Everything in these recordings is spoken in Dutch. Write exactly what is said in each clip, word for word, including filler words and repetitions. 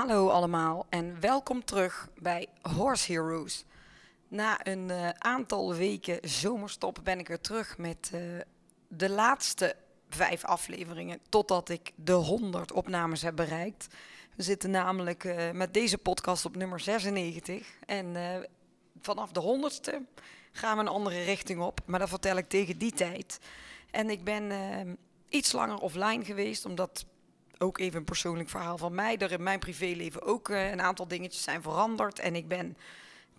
Hallo allemaal en welkom terug bij Horse Heroes. Na een uh, aantal weken zomerstop ben ik weer terug met uh, de laatste vijf afleveringen totdat ik de honderd opnames heb bereikt. We zitten namelijk uh, met deze podcast op nummer zesennegentig en uh, vanaf de honderdste gaan we een andere richting op. Maar dat vertel ik tegen die tijd. En ik ben uh, iets langer offline geweest omdat... Ook even een persoonlijk verhaal van mij. Er in mijn privéleven ook uh, een aantal dingetjes zijn veranderd. En ik ben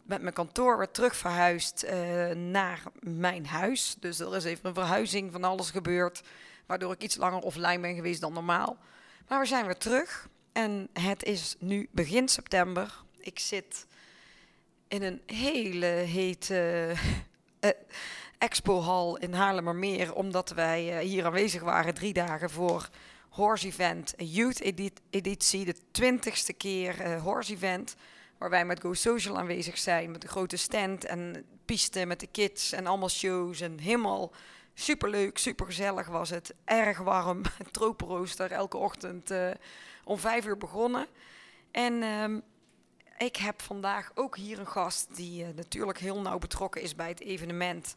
met mijn kantoor weer terug verhuisd uh, naar mijn huis. Dus er is even een verhuizing van alles gebeurd. Waardoor ik iets langer offline ben geweest dan normaal. Maar we zijn weer terug. En het is nu begin september. Ik zit in een hele hete... Uh, uh, expohal in Haarlemmermeer. Omdat wij uh, hier aanwezig waren drie dagen voor... Horse Event, een youth edit- editie, de twintigste keer uh, Horse Event, waar wij met Go Social aanwezig zijn, met een grote stand en piste met de kids en allemaal shows en helemaal superleuk, supergezellig was het, erg warm, tropenrooster, elke ochtend uh, om vijf uur begonnen. En um, ik heb vandaag ook hier een gast die uh, natuurlijk heel nauw betrokken is bij het evenement.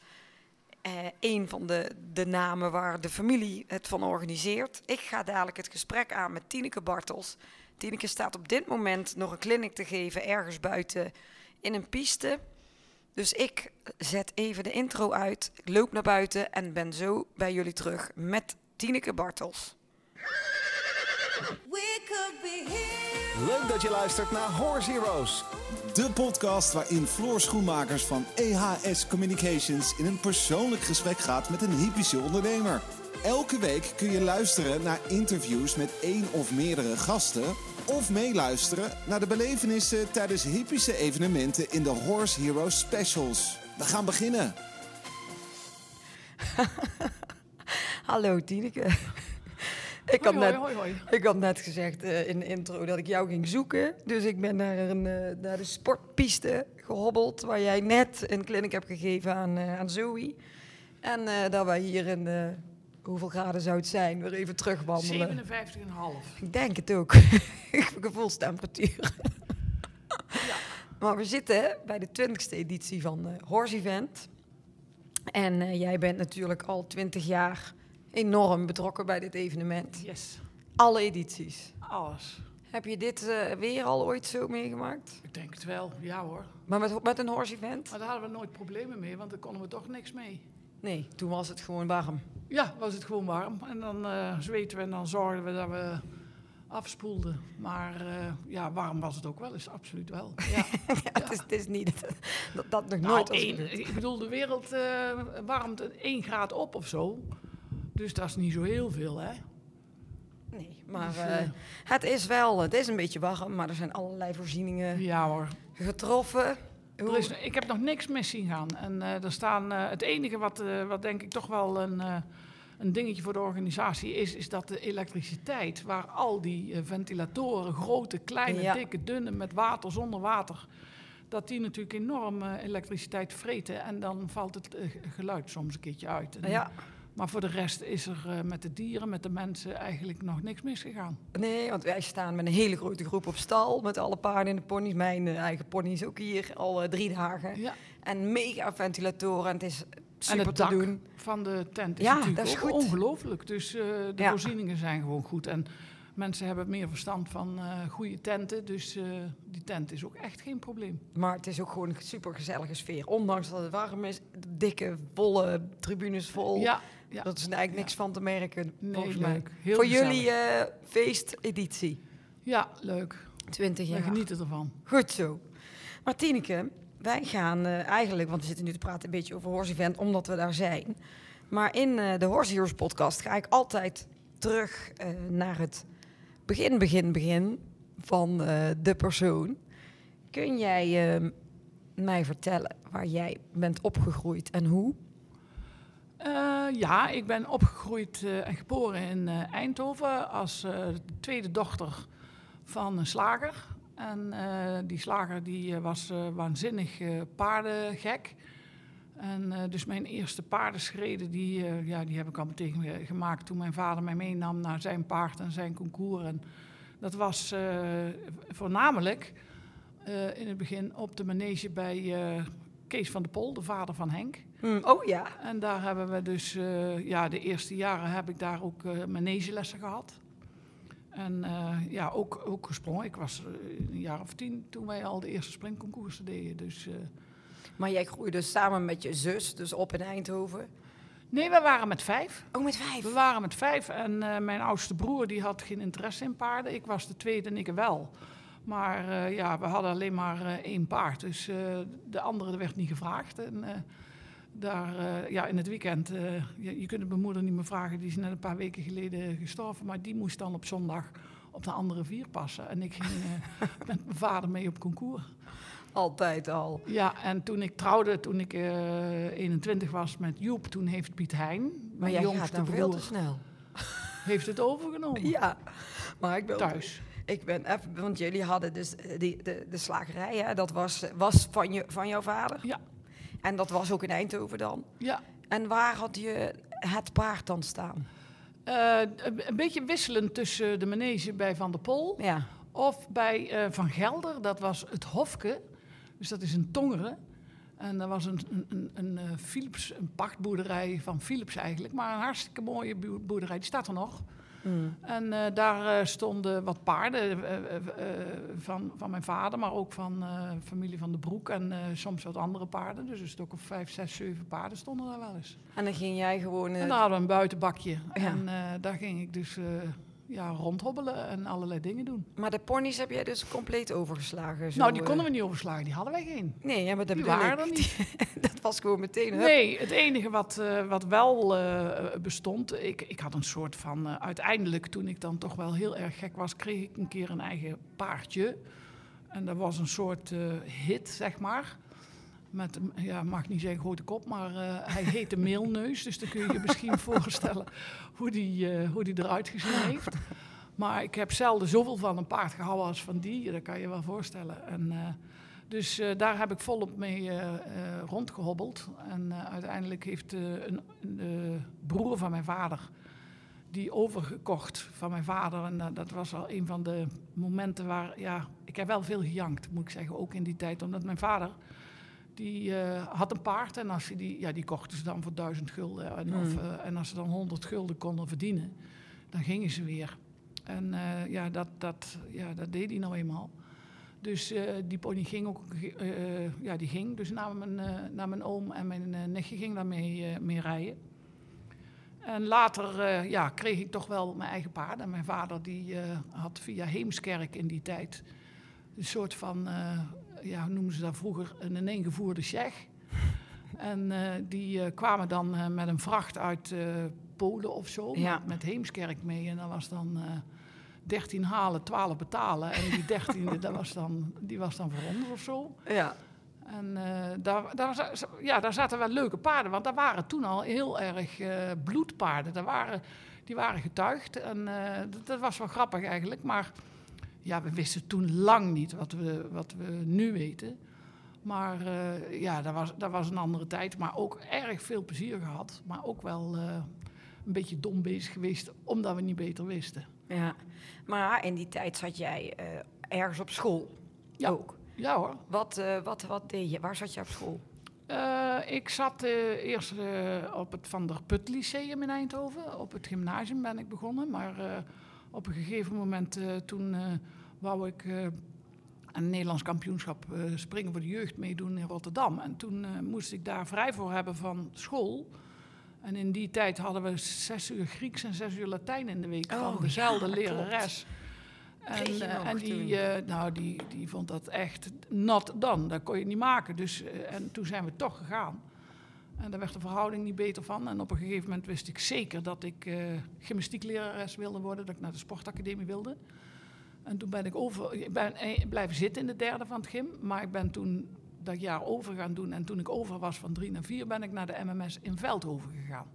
Uh, een van de, de namen waar de familie het van organiseert. Ik ga dadelijk het gesprek aan met Tineke Bartels. Tineke staat op dit moment nog een clinic te geven ergens buiten in een piste. Dus ik zet even de intro uit, loop naar buiten en ben zo bij jullie terug met Tineke Bartels. We could be here. Leuk dat je luistert naar Horse Heroes. De podcast waarin Floor Schoenmakers van E H S Communications... in een persoonlijk gesprek gaat met een hypische ondernemer. Elke week kun je luisteren naar interviews met één of meerdere gasten... of meeluisteren naar de belevenissen tijdens hypische evenementen... in de Horse Heroes Specials. We gaan beginnen. Hallo, Tineke. Ik had, hoi, net, hoi, hoi. ik had net gezegd uh, in de intro dat ik jou ging zoeken. Dus ik ben naar, een, uh, naar de sportpiste gehobbeld... waar jij net een clinic hebt gegeven aan, uh, aan Zoë. En uh, dat wij hier in... Uh, hoeveel graden zou het zijn? Weer even terugwandelen. zevenenvijftig komma vijf. Ik denk het ook. Gevoelstemperatuur. Ja. Maar we zitten bij de twintigste editie van uh, Horse Event. En uh, jij bent natuurlijk al twintig jaar... enorm betrokken bij dit evenement. Yes. Alle edities. Alles. Heb je dit uh, weer al ooit zo meegemaakt? Ik denk het wel, ja hoor. Maar met, met een Horse Event? Maar daar hadden we nooit problemen mee, want daar konden we toch niks mee. Nee, toen was het gewoon warm. Ja, was het gewoon warm. En dan uh, zweten we en dan zorgden we dat we afspoelden. Maar uh, ja, warm was het ook wel eens, absoluut wel. Ja, ja, ja. Het, is, het is niet dat, dat nog nooit nou, één, ik bedoel, de wereld uh, warmt één graad op of zo. Dus dat is niet zo heel veel, hè? Nee, maar dus, uh, uh, het is wel... Het is een beetje warm, maar er zijn allerlei voorzieningen ja, hoor. getroffen. Er is, ik heb nog niks mis zien gaan. En uh, er staan... Uh, het enige wat, uh, wat denk ik toch wel een, uh, een dingetje voor de organisatie is... is dat de elektriciteit, waar al die uh, ventilatoren... grote, kleine, ja. dikke, dunne, met water, zonder water... dat die natuurlijk enorm uh, elektriciteit vreten. En dan valt het uh, geluid soms een keertje uit. En, ja. Maar voor de rest is er uh, met de dieren, met de mensen eigenlijk nog niks misgegaan. Nee, want wij staan met een hele grote groep op stal. Met alle paarden en de ponies. Mijn uh, eigen ponies ook hier al uh, drie dagen. Ja. En mega ventilatoren. En het is super en te doen. En het dak van de tent is ja, natuurlijk is ook ongelooflijk. Dus uh, de ja. voorzieningen zijn gewoon goed. En mensen hebben meer verstand van uh, goede tenten. Dus uh, die tent is ook echt geen probleem. Maar het is ook gewoon een super gezellige sfeer. Ondanks dat het warm is. Dikke, volle tribunes vol. Ja. Ja. Dat is eigenlijk niks ja. van te merken, nee, volgens mij. Heel Voor gezellig. jullie uh, feesteditie. Ja, leuk. twintig jaar. We genieten ervan. Goed zo. Maar Tineke, wij gaan uh, eigenlijk... Want we zitten nu te praten een beetje over Horse Event, omdat we daar zijn. Maar in uh, de Horse Heroes podcast ga ik altijd terug uh, naar het begin, begin, begin van uh, de persoon. Kun jij uh, mij vertellen waar jij bent opgegroeid en hoe? Uh, ja, ik ben opgegroeid uh, en geboren in uh, Eindhoven als uh, tweede dochter van een slager. En uh, die slager die was uh, waanzinnig uh, paardengek. En uh, dus mijn eerste paardenschreden die, uh, ja, die heb ik al meteen gemaakt toen mijn vader mij meenam naar zijn paard en zijn concours. En Dat was uh, voornamelijk uh, in het begin op de manege bij uh, Kees van de Pol, de vader van Henk. Mm, oh ja. En daar hebben we dus, uh, ja, de eerste jaren heb ik daar ook uh, manegelessen gehad. En uh, ja, ook, ook gesprongen. Ik was een jaar of tien toen wij al de eerste springconcoursen deden. Dus, uh, maar jij groeide samen met je zus, dus op in Eindhoven? Nee, we waren met vijf. Oh, met vijf? We waren met vijf. En uh, mijn oudste broer die had geen interesse in paarden. Ik was de tweede en ik wel. Maar uh, ja, we hadden alleen maar uh, één paard. Dus uh, de andere werd niet gevraagd. En uh, daar, uh, ja, in het weekend... Uh, je, je kunt het mijn moeder niet meer vragen. Die is net een paar weken geleden gestorven. Maar die moest dan op zondag op de andere vier passen. En ik ging uh, met mijn vader mee op concours. Altijd al. Ja, en toen ik trouwde, toen ik uh, eenentwintig was met Joep, toen heeft Piet Heijn, mijn maar jongste broer, veel te snel. Heeft het overgenomen. Ja, maar ik ben thuis. Ik ben even, want jullie hadden dus die, de, de slagerij, hè? Dat was, was van, je, van jouw vader. Ja. En dat was ook in Eindhoven dan. Ja. En waar had je het paard dan staan? Uh, een beetje wisselend tussen de manege bij Van der Pol, ja, of bij uh, Van Gelder. Dat was het Hofke. Dus dat is een Tongeren. En dat was een, een, een, een Philips, een pachtboerderij van Philips eigenlijk. Maar een hartstikke mooie boerderij, die staat er nog. Mm. En uh, daar uh, stonden wat paarden uh, uh, van, van mijn vader, maar ook van uh, familie van de Broek. En uh, soms wat andere paarden. Dus een stuk of vijf, zes, zeven paarden stonden daar wel eens. En dan ging jij gewoon... Uh... En daar hadden we een buitenbakje. Ja. En uh, daar ging ik dus... Uh, Ja, rondhobbelen en allerlei dingen doen. Maar de ponies heb jij dus compleet overgeslagen? Zo. Nou, die konden we niet overslagen. Die hadden wij geen. Nee, ja, maar dat die waren er niet. Dat was gewoon meteen... Hup. Nee, het enige wat, uh, wat wel uh, bestond... Ik, ik had een soort van... Uh, uiteindelijk, toen ik dan toch wel heel erg gek was... kreeg ik een keer een eigen paardje. En dat was een soort uh, hit, zeg maar. Met, ja, mag niet zeggen grote kop, maar uh, hij heette Meelneus. Dus dan kun je je misschien voorstellen hoe die, uh, hoe die eruit gezien heeft. Maar ik heb zelden zoveel van een paard gehouden als van die. Dat kan je wel voorstellen. En, uh, dus uh, daar heb ik volop mee uh, uh, rondgehobbeld. En uh, uiteindelijk heeft uh, een, een uh, broer van mijn vader die overgekocht van mijn vader. En uh, dat was al een van de momenten waar... Ja, ik heb wel veel gejankt, moet ik zeggen, ook in die tijd. Omdat mijn vader... Die uh, had een paard en als die, ja, die kochten ze dan voor duizend gulden. En, of, uh, en als ze dan honderd gulden konden verdienen, dan gingen ze weer. En uh, ja, dat, dat, ja, dat deed hij nou eenmaal. Dus uh, die pony ging ook, uh, ja, die ging dus naar mijn, uh, naar mijn oom en mijn uh, nichtje ging daarmee uh, mee rijden. En later uh, ja, kreeg ik toch wel mijn eigen paard. En mijn vader die uh, had via Heemskerk in die tijd een soort van... Uh, Ja, hoe noemen ze dat vroeger, een ineengevoerde sjech. En uh, die uh, kwamen dan uh, met een vracht uit uh, Polen of zo, ja, met, met Heemskerk mee. En dat was dan uh, dertien halen, twaalf betalen. En die dertiende, dat was dan, die was dan voor ons of zo. Ja. En uh, daar, daar, ja, daar zaten wel leuke paarden, want daar waren toen al heel erg uh, bloedpaarden. Daar waren, die waren getuigd en uh, dat, dat was wel grappig eigenlijk, maar... Ja, we wisten toen lang niet wat we, wat we nu weten. Maar uh, ja, dat was, dat was een andere tijd. Maar ook erg veel plezier gehad. Maar ook wel uh, een beetje dom bezig geweest, omdat we niet beter wisten. Ja, maar in die tijd zat jij uh, ergens op school. Ja, ook. Ja hoor. Wat, uh, wat, wat deed je? Waar zat je op school? Uh, ik zat uh, eerst uh, op het Van der Put Lyceum in Eindhoven. Op het gymnasium ben ik begonnen, maar... Uh, Op een gegeven moment, uh, toen uh, wou ik uh, een Nederlands kampioenschap uh, springen voor de jeugd meedoen in Rotterdam. En toen uh, moest ik daar vrij voor hebben van school. En in die tijd hadden we zes uur Grieks en zes uur Latijn in de week oh, van dezelfde ja, lerares. En, uh, en die, uh, nou, die, die vond dat echt not done, dat kon je niet maken. Dus, uh, en toen zijn we toch gegaan. En daar werd de verhouding niet beter van. En op een gegeven moment wist ik zeker dat ik uh, gymnastieklerares wilde worden. Dat ik naar de sportacademie wilde. En toen ben ik over, ik ben blijven zitten in de derde van het gym. Maar ik ben toen dat jaar over gaan doen. En toen ik over was van drie naar vier ben ik naar de M M S in Veldhoven gegaan.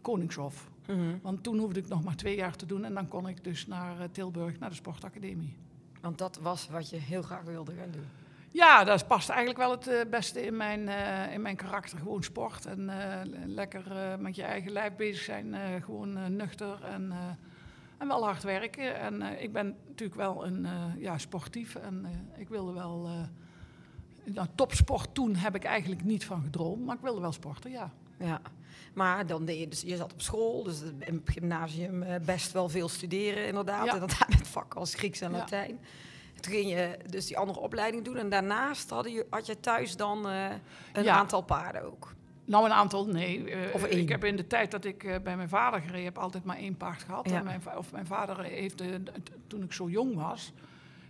Koningshof. Mm-hmm. Want toen hoefde ik nog maar twee jaar te doen. En dan kon ik dus naar uh, Tilburg, naar de sportacademie. Want dat was wat je heel graag wilde gaan doen. Ja, dat past eigenlijk wel het uh, beste in mijn, uh, in mijn karakter. Gewoon sport en uh, lekker uh, met je eigen lijf bezig zijn. Uh, gewoon uh, nuchter en, uh, En wel hard werken. En uh, ik ben natuurlijk wel een uh, ja, sportief. En uh, ik wilde wel... Uh, nou, topsport toen heb ik eigenlijk niet van gedroomd. Maar ik wilde wel sporten, ja. Ja, maar dan deed je, dus je zat op school, dus in het gymnasium best wel veel studeren inderdaad. Ja. En dat met vakken als Grieks en Latijn. Ja. Toen ging je dus die andere opleiding doen. En daarnaast had je, had je thuis dan uh, een ja. aantal paarden ook. Nou, een aantal, nee. Uh, of één. Ik heb in de tijd dat ik uh, bij mijn vader gereden heb altijd maar één paard gehad. Ja. En mijn, of mijn vader heeft, uh, t- toen ik zo jong was,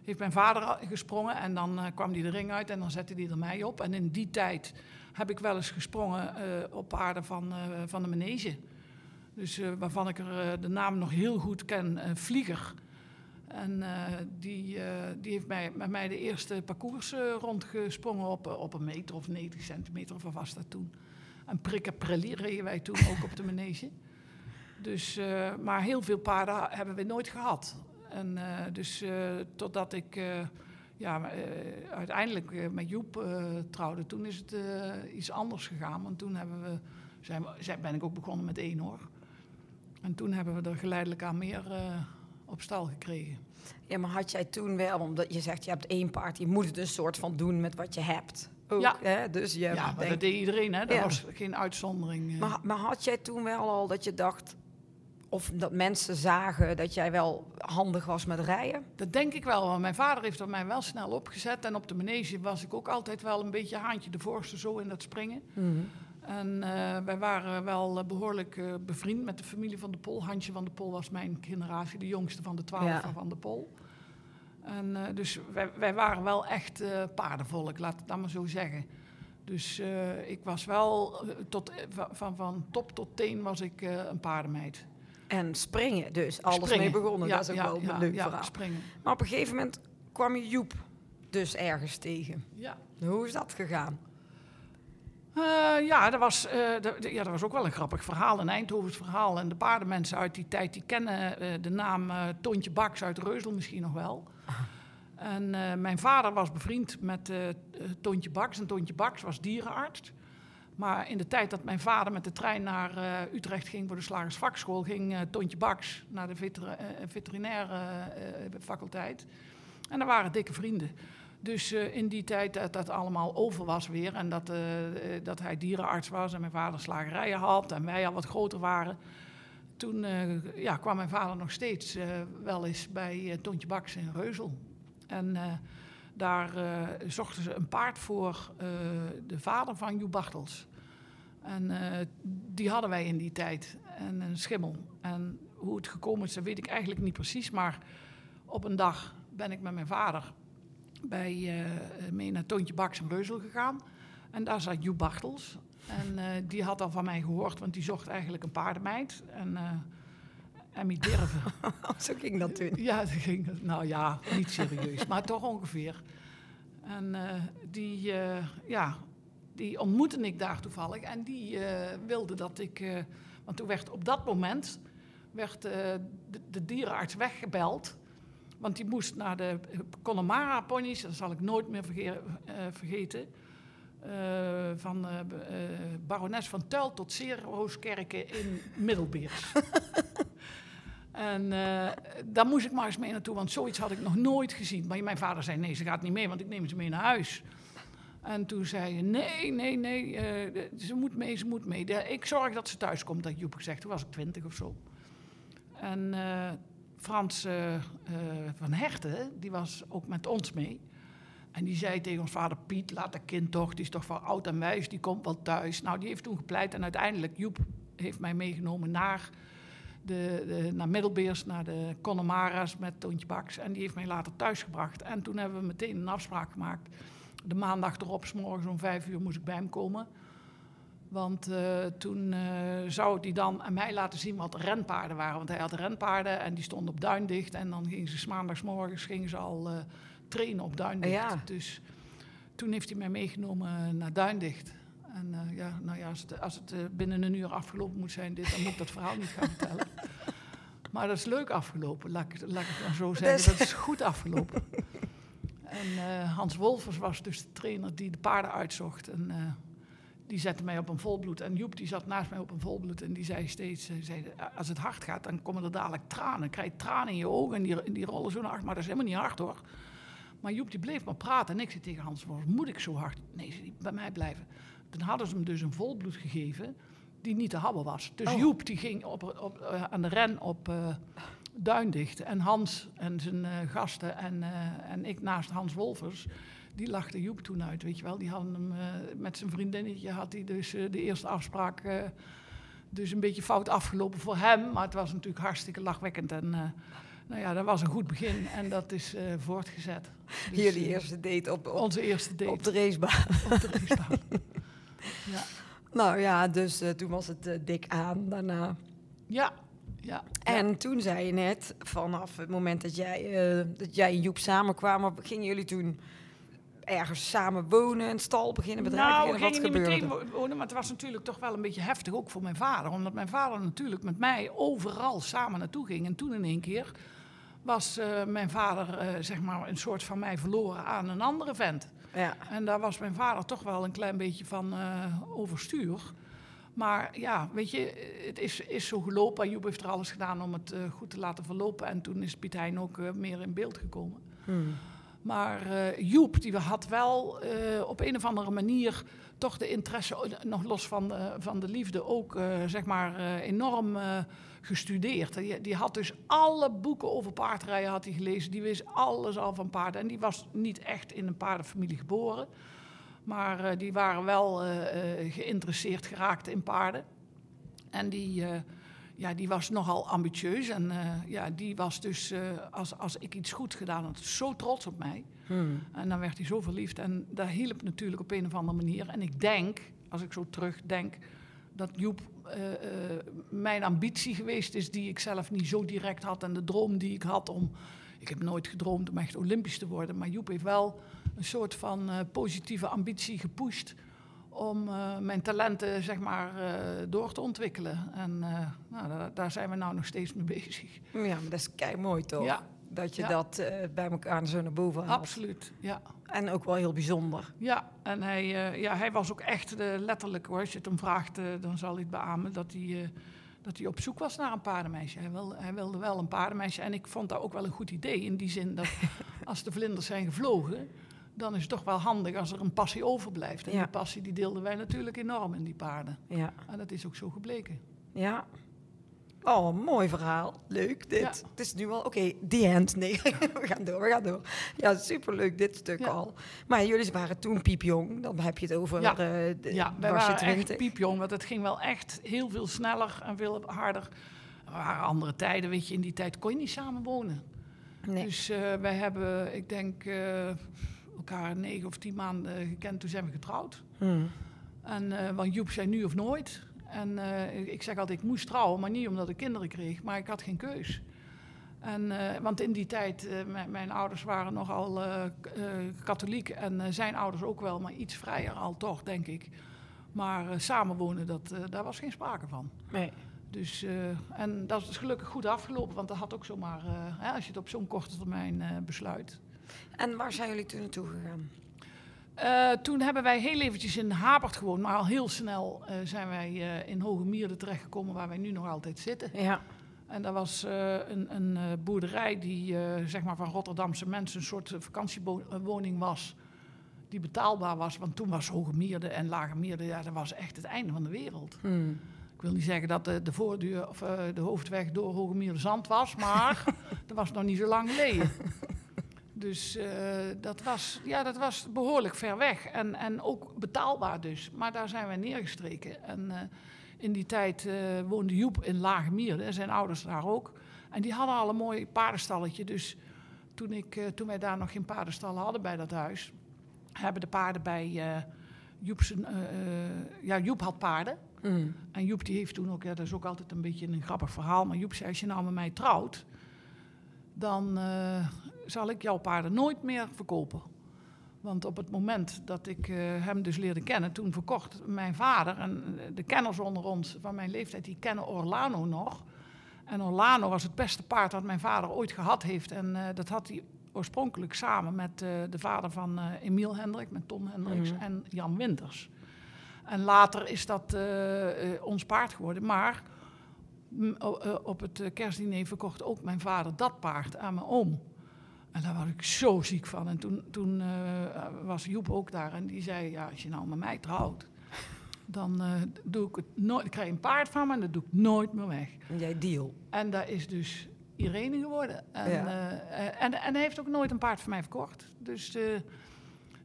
heeft mijn vader gesprongen. En dan uh, kwam hij de ring uit en dan zette hij er mij op. En in die tijd heb ik wel eens gesprongen uh, op paarden van, uh, van de manege. Dus uh, waarvan ik er uh, de naam nog heel goed ken, uh, Vlieger. En uh, die, uh, die heeft mij, met mij de eerste parcours uh, rondgesprongen op, uh, op een meter of negentig centimeter, of wat was dat toen. En Prikkaprelli reden wij toen ook op de manege. Dus, uh, maar heel veel paarden hebben we nooit gehad. En uh, dus uh, totdat ik uh, ja, uh, uiteindelijk uh, met Joep uh, trouwde, toen is het uh, iets anders gegaan. Want toen hebben we, zijn, zijn, ben ik ook begonnen met één hoor. En toen hebben we er geleidelijk aan meer... Uh, op stal gekregen. Ja, maar had jij toen wel, omdat je zegt je hebt één paard, je moet het een soort van doen met wat je hebt. Ook, ja, hè? Dus je ja maar denk... dat deed iedereen, hè? Dat ja. was geen uitzondering. Maar, maar had jij toen wel al dat je dacht, of dat mensen zagen dat jij wel handig was met rijden? Dat denk ik wel, want mijn vader heeft dat mij wel snel opgezet en op de manege was ik ook altijd wel een beetje haantje de voorste zo in dat springen. Mm-hmm. En uh, wij waren wel uh, behoorlijk uh, bevriend met de familie van de Pol. Hansje van de Pol was mijn generatie, de jongste van de twaalf ja. van de Pol. En, uh, dus wij, wij waren wel echt uh, paardenvolk, laat het dan maar zo zeggen. Dus uh, ik was wel, uh, tot, uh, van, van top tot teen was ik uh, een paardenmeid. En springen dus, alles springen. mee begonnen, ja, dat is ook ja, wel ja, een leuk ja, verhaal. Springen. Maar op een gegeven moment kwam je Joep dus ergens tegen. Ja. Hoe is dat gegaan? Uh, ja, dat was, uh, dat, ja, dat was ook wel een grappig verhaal, een Eindhovens verhaal. En de paardenmensen uit die tijd, die kennen uh, de naam uh, Toontje Bakx uit Reuzel misschien nog wel. En uh, mijn vader was bevriend met uh, Toontje Bakx. En Toontje Bakx was dierenarts. Maar in de tijd dat mijn vader met de trein naar uh, Utrecht ging voor de slagersvakschool, ging uh, Toontje Bakx naar de veter- uh, veterinaire uh, faculteit. En daar waren dikke vrienden. Dus uh, in die tijd dat dat allemaal over was weer en dat, uh, dat hij dierenarts was en mijn vader slagerijen had en wij al wat groter waren. Toen uh, ja, kwam mijn vader nog steeds uh, wel eens bij uh, Toontje Bakx in Reuzel. En uh, daar uh, zochten ze een paard voor uh, de vader van Joep Bartels. En uh, die hadden wij in die tijd, en een schimmel. En hoe het gekomen is, dat weet ik eigenlijk niet precies, maar op een dag ben ik met mijn vader... Bij, uh, mee naar Toontje Bakx en Reuzel gegaan. En daar zat Joep Bartels. En uh, die had al van mij gehoord, want die zocht eigenlijk een paardenmeid. En, uh, en mij derven. Zo ging dat toen. Ja, dat ging, nou ja, niet serieus, maar toch ongeveer. En uh, die, uh, ja, die ontmoette ik daar toevallig. En die uh, wilde dat ik... Uh, want toen werd op dat moment werd, uh, de, de dierenarts weggebeld... Want die moest naar de Connemara ponies, dat zal ik nooit meer verge- uh, vergeten. Uh, van uh, uh, barones van Tuil tot Zeerooskerken in Middelbeers. En uh, daar moest ik maar eens mee naartoe, want zoiets had ik nog nooit gezien. Maar mijn vader zei, nee, ze gaat niet mee, want ik neem ze mee naar huis. En toen zei je, nee, nee, nee, uh, ze moet mee, ze moet mee. De, ik zorg dat ze thuis komt, dat Joep gezegd. Toen was ik twintig of zo. En... Uh, Frans uh, uh, van Herten, die was ook met ons mee. En die zei tegen ons vader, Piet, laat dat kind toch, die is toch wel oud en wijs, die komt wel thuis. Nou, die heeft toen gepleit en uiteindelijk, Joep heeft mij meegenomen naar, de, de, naar Middelbeers, naar de Connemara's met Toontje Bakx. En die heeft mij later thuisgebracht. En toen hebben we meteen een afspraak gemaakt. De maandag erop, 's morgens om vijf uur moest ik bij hem komen. Want uh, toen uh, zou hij dan aan mij laten zien wat renpaarden waren. Want hij had renpaarden en die stonden op Duindigt. En dan gingen ze 's maandagsmorgens gingen ze al uh, trainen op Duindigt. Ja. Dus toen heeft hij mij meegenomen naar Duindigt. En uh, ja, nou ja, als het, als het uh, binnen een uur afgelopen moet zijn, dit, dan moet ik dat verhaal niet gaan vertellen. Maar dat is leuk afgelopen, laat ik, laat ik het dan zo zeggen. Dat is goed afgelopen. En uh, Hans Wolfers was dus de trainer die de paarden uitzocht. En... Uh, die zette mij op een volbloed. En Joep die zat naast mij op een volbloed. En die zei steeds, zei, als het hard gaat, dan komen er dadelijk tranen. Dan krijg je tranen in je ogen en die, die rollen zo naar hard. Maar dat is helemaal niet hard hoor. Maar Joep die bleef maar praten. En ik zei tegen Hans, moet ik zo hard? Nee, bij mij blijven. Toen hadden ze hem dus een volbloed gegeven die niet te hebben was. Dus oh. Joep die ging op, op, uh, aan de ren op uh, Duindigt. En Hans en zijn uh, gasten en, uh, en ik naast Hans Wolfers, die lachten Joep toen uit, weet je wel. Die hadden hem, uh, met zijn vriendinnetje had hij dus uh, de eerste afspraak uh, dus een beetje fout afgelopen voor hem. Maar het was natuurlijk hartstikke lachwekkend en uh, nou ja, dat was een goed begin en dat is uh, voortgezet. Dus, Jullie eerste date op, op, onze eerste date. op de racebaan. Op de racebaan. Ja. Nou ja, dus uh, toen was het uh, dik aan daarna. Ja, ja. En ja. Toen zei je net, vanaf het moment dat jij, uh, dat jij en Joep samenkwamen, gingen jullie toen ergens samen wonen, een stal beginnen, bedrijf nou, beginnen, wat gebeurde? Nou, we gingen niet meteen wonen, maar het was natuurlijk toch wel een beetje heftig, ook voor mijn vader. Omdat mijn vader natuurlijk met mij overal samen naartoe ging. En toen in één keer was uh, mijn vader uh, zeg maar een soort van mij verloren aan een andere vent. Ja. En daar was mijn vader toch wel een klein beetje van uh, overstuur. Maar ja, weet je, het is, is zo gelopen. En Joep heeft er alles gedaan om het uh, goed te laten verlopen. En toen is Piet Heijn ook uh, meer in beeld gekomen. Hmm. Maar uh, Joep, die had wel uh, op een of andere manier toch de interesse, nog los van de, van de liefde, ook uh, zeg maar uh, enorm uh, gestudeerd. Die, die had dus alle boeken over paardrijden had hij gelezen. Die wist alles al van paarden. En die was niet echt in een paardenfamilie geboren. Maar uh, die waren wel uh, uh, geïnteresseerd geraakt in paarden. En die... Uh, Ja, die was nogal ambitieus en uh, ja, die was dus, uh, als, als ik iets goed gedaan had, zo trots op mij. Hmm. En dan werd hij zo verliefd en dat hielp natuurlijk op een of andere manier. En ik denk, als ik zo terugdenk, dat Joep uh, uh, mijn ambitie geweest is die ik zelf niet zo direct had. En de droom die ik had om, ik heb nooit gedroomd om echt Olympisch te worden, maar Joep heeft wel een soort van uh, positieve ambitie gepusht om uh, mijn talenten, zeg maar, uh, door te ontwikkelen. En uh, nou, da- daar zijn we nou nog steeds mee bezig. Ja, maar dat is keimooi toch? Ja. Dat je ja. dat uh, bij elkaar zo naar boven haalt. Absoluut, ja. En ook wel heel bijzonder. Ja, en hij, uh, ja, hij was ook echt uh, letterlijk, hoor. Als je het hem vraagt, uh, dan zal hij het beamen, dat hij, uh, dat hij op zoek was naar een paardenmeisje. Hij wilde, hij wilde wel een paardenmeisje. En ik vond dat ook wel een goed idee, in die zin dat als de vlinders zijn gevlogen, dan is het toch wel handig als er een passie overblijft. En ja. die passie die deelden wij natuurlijk enorm in die paarden. Ja. En dat is ook zo gebleken. Ja. Oh, mooi verhaal. Leuk dit. Ja. Het is nu al, oké, okay, the end. Nee, we gaan door, we gaan door. Ja, superleuk dit stuk ja. al. Maar jullie waren toen piepjong. Dan heb je het over... Ja, uh, de, ja wij waren twintig. Echt piepjong. Want het ging wel echt heel veel sneller en veel harder. Er waren andere tijden, weet je. In die tijd kon je niet samen wonen. Nee. Dus uh, wij hebben, ik denk... Uh, elkaar negen of tien maanden gekend, toen zijn we getrouwd. Hmm. En, uh, want Joep zei nu of nooit. En uh, ik zeg altijd, ik moest trouwen, maar niet omdat ik kinderen kreeg. Maar ik had geen keus. En, uh, want in die tijd, uh, m- mijn ouders waren nogal uh, k- uh, katholiek. En uh, zijn ouders ook wel, maar iets vrijer al toch, denk ik. Maar uh, samenwonen, dat, uh, daar was geen sprake van. Nee. Dus, uh, en dat is gelukkig goed afgelopen. Want dat had ook zomaar, uh, hè, als je het op zo'n korte termijn uh, besluit... En waar zijn jullie toen naartoe gegaan? Uh, toen hebben wij heel eventjes in Hapert gewoond. Maar al heel snel uh, zijn wij uh, in Hoge Mierde terechtgekomen, waar wij nu nog altijd zitten. Ja. En dat was uh, een, een uh, boerderij die uh, zeg maar van Rotterdamse mensen een soort uh, vakantiewoning was. Die betaalbaar was. Want toen was Hoge Mierde en Lage Mierde, ja, dat was echt het einde van de wereld. Hmm. Ik wil niet zeggen dat de, de voordeur of uh, de hoofdweg door Hoge Mierde zand was. Maar dat was nog niet zo lang geleden. Dus uh, dat, was, ja, dat was behoorlijk ver weg en, en ook betaalbaar dus. Maar daar zijn wij neergestreken. En uh, in die tijd uh, woonde Joep in Lage Mierde en zijn ouders daar ook. En die hadden al een mooi paardenstalletje. Dus toen, ik, uh, toen wij daar nog geen paardenstallen hadden bij dat huis... hebben de paarden bij uh, Joep zijn... Uh, uh, ja, Joep had paarden. Mm. En Joep die heeft toen ook... Ja, dat is ook altijd een beetje een grappig verhaal. Maar Joep zei, als je nou met mij trouwt... dan... Uh, zal ik jouw paarden nooit meer verkopen. Want op het moment dat ik uh, hem dus leerde kennen... toen verkocht mijn vader, en de kenners onder ons van mijn leeftijd... die kennen Orlando nog. En Orlando was het beste paard dat mijn vader ooit gehad heeft. En uh, dat had hij oorspronkelijk samen met uh, de vader van uh, Emiel Hendrik... met Tom Hendricks mm-hmm. en Jan Winters. En later is dat uh, uh, ons paard geworden. Maar m- uh, op het kerstdiner verkocht ook mijn vader dat paard aan mijn oom. En daar was ik zo ziek van. En toen, toen uh, was Joep ook daar. En die zei, ja, als je nou met mij trouwt, dan uh, doe ik het nooit. Ik krijg een paard van me en dat doe ik nooit meer weg. En jij deal. En dat is dus Irene geworden. En, ja. uh, en, en hij heeft ook nooit een paard van mij verkocht. Dus... Uh,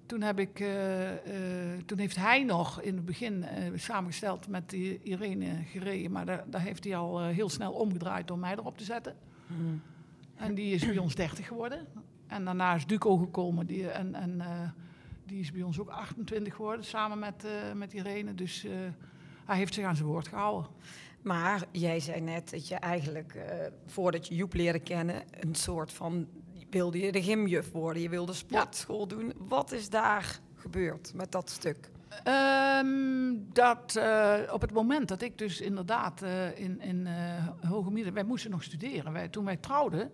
Toen, heb ik, uh, uh, toen heeft hij nog in het begin uh, samengesteld met die Irene gereden. Maar daar, daar heeft hij al uh, heel snel omgedraaid door mij erop te zetten. Mm. En die is bij ons dertig geworden. En daarna is Duco gekomen. Die, en en uh, die is bij ons ook achtentwintig geworden samen met, uh, met Irene. Dus uh, hij heeft zich aan zijn woord gehouden. Maar jij zei net dat je eigenlijk, uh, voordat je Joep leerde kennen, een soort van... wilde je de gymjuf worden, je wilde sportschool ja. doen. Wat is daar gebeurd met dat stuk? Um, dat uh, op het moment dat ik dus inderdaad uh, in, in uh, Hoge Mierde... Wij moesten nog studeren. Wij, toen wij trouwden,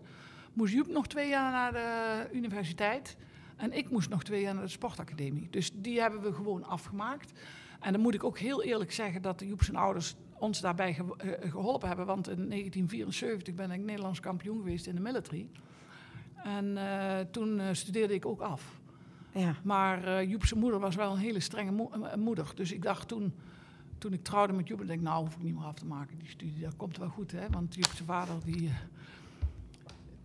moest Joep nog twee jaar naar de universiteit. En ik moest nog twee jaar naar de sportacademie. Dus die hebben we gewoon afgemaakt. En dan moet ik ook heel eerlijk zeggen dat Joep zijn ouders ons daarbij ge- uh, geholpen hebben. Want in negentien vierenzeventig ben ik Nederlands kampioen geweest in de military... En uh, toen uh, studeerde ik ook af. Ja. Maar uh, Joep's moeder was wel een hele strenge mo- moeder. Dus ik dacht toen, toen ik trouwde met Joep... dacht ik, nou, hoef ik niet meer af te maken, die studie. Dat komt wel goed, hè. Want Joep's vader, die,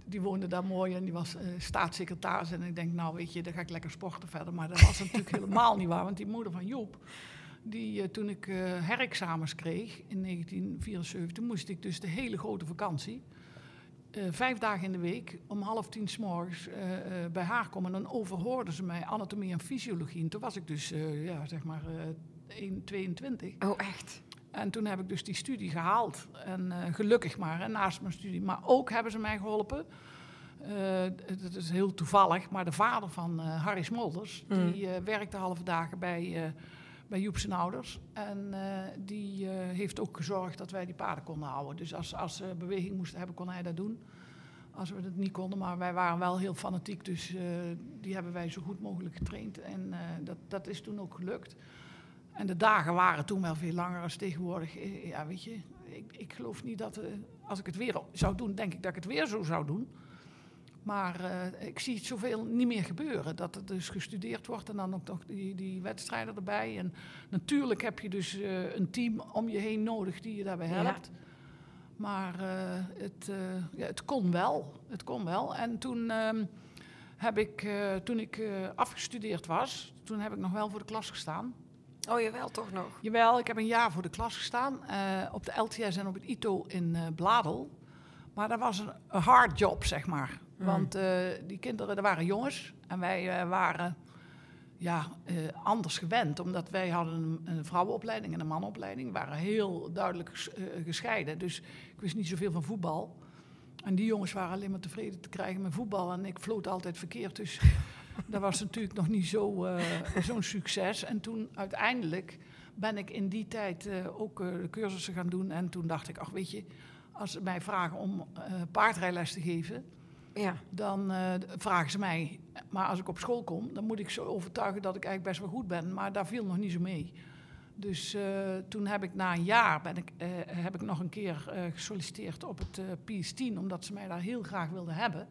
die woonde daar mooi... en die was uh, staatssecretaris. En ik denk, nou, weet je, dan ga ik lekker sporten verder. Maar dat was natuurlijk helemaal niet waar. Want die moeder van Joep, die uh, toen ik uh, herexamens kreeg in negentien vierenzeventig... moest ik dus de hele grote vakantie... Uh, vijf dagen in de week, om half tien 's morgens uh, uh, bij haar komen. En dan overhoorden ze mij anatomie en fysiologie. En toen was ik dus, uh, ja, zeg maar, uh, tweeëntwintig. Oh, echt? En toen heb ik dus die studie gehaald. En uh, gelukkig maar, en naast mijn studie. Maar ook hebben ze mij geholpen. Uh, dat is heel toevallig, maar de vader van uh, Harry Smolders... Mm. die uh, werkte halve dagen bij, uh, bij Joep zijn ouders. En uh, die uh, heeft ook gezorgd dat wij die paarden konden houden. Dus als, als ze beweging moesten hebben, kon hij dat doen. Als we dat niet konden, maar wij waren wel heel fanatiek. Dus uh, die hebben wij zo goed mogelijk getraind. En uh, dat, dat is toen ook gelukt. En de dagen waren toen wel veel langer als tegenwoordig. Ja, weet je, ik, ik geloof niet dat... Uh, als ik het weer zou doen, denk ik dat ik het weer zo zou doen. Maar uh, ik zie het zoveel niet meer gebeuren. Dat er dus gestudeerd wordt en dan ook nog die, die wedstrijden erbij. En natuurlijk heb je dus uh, een team om je heen nodig die je daarbij helpt. Ja. Maar uh, het, uh, ja, het kon wel. Het kon wel. En toen, um, heb ik, uh, toen ik uh, afgestudeerd was, toen heb ik nog wel voor de klas gestaan. Oh, jawel, toch nog? Jawel, ik heb een jaar voor de klas gestaan. Uh, op de L T S en op het I T O in uh, Bladel. Maar dat was een hard job, zeg maar. Want uh, die kinderen, dat waren jongens. En wij uh, waren ja, uh, anders gewend. Omdat wij hadden een, een vrouwenopleiding en een manopleiding. We waren heel duidelijk ges, uh, gescheiden. Dus ik wist niet zoveel van voetbal. En die jongens waren alleen maar tevreden te krijgen met voetbal. En ik floot altijd verkeerd. Dus dat was natuurlijk nog niet zo, uh, zo'n succes. En toen uiteindelijk ben ik in die tijd uh, ook uh, de cursussen gaan doen. En toen dacht ik, ach weet je, als ze mij vragen om uh, paardrijles te geven... Ja. Dan uh, vragen ze mij, maar als ik op school kom... dan moet ik zo overtuigen dat ik eigenlijk best wel goed ben. Maar daar viel nog niet zo mee. Dus uh, toen heb ik na een jaar ben ik, uh, heb ik nog een keer uh, gesolliciteerd op het uh, P S tien... omdat ze mij daar heel graag wilden hebben.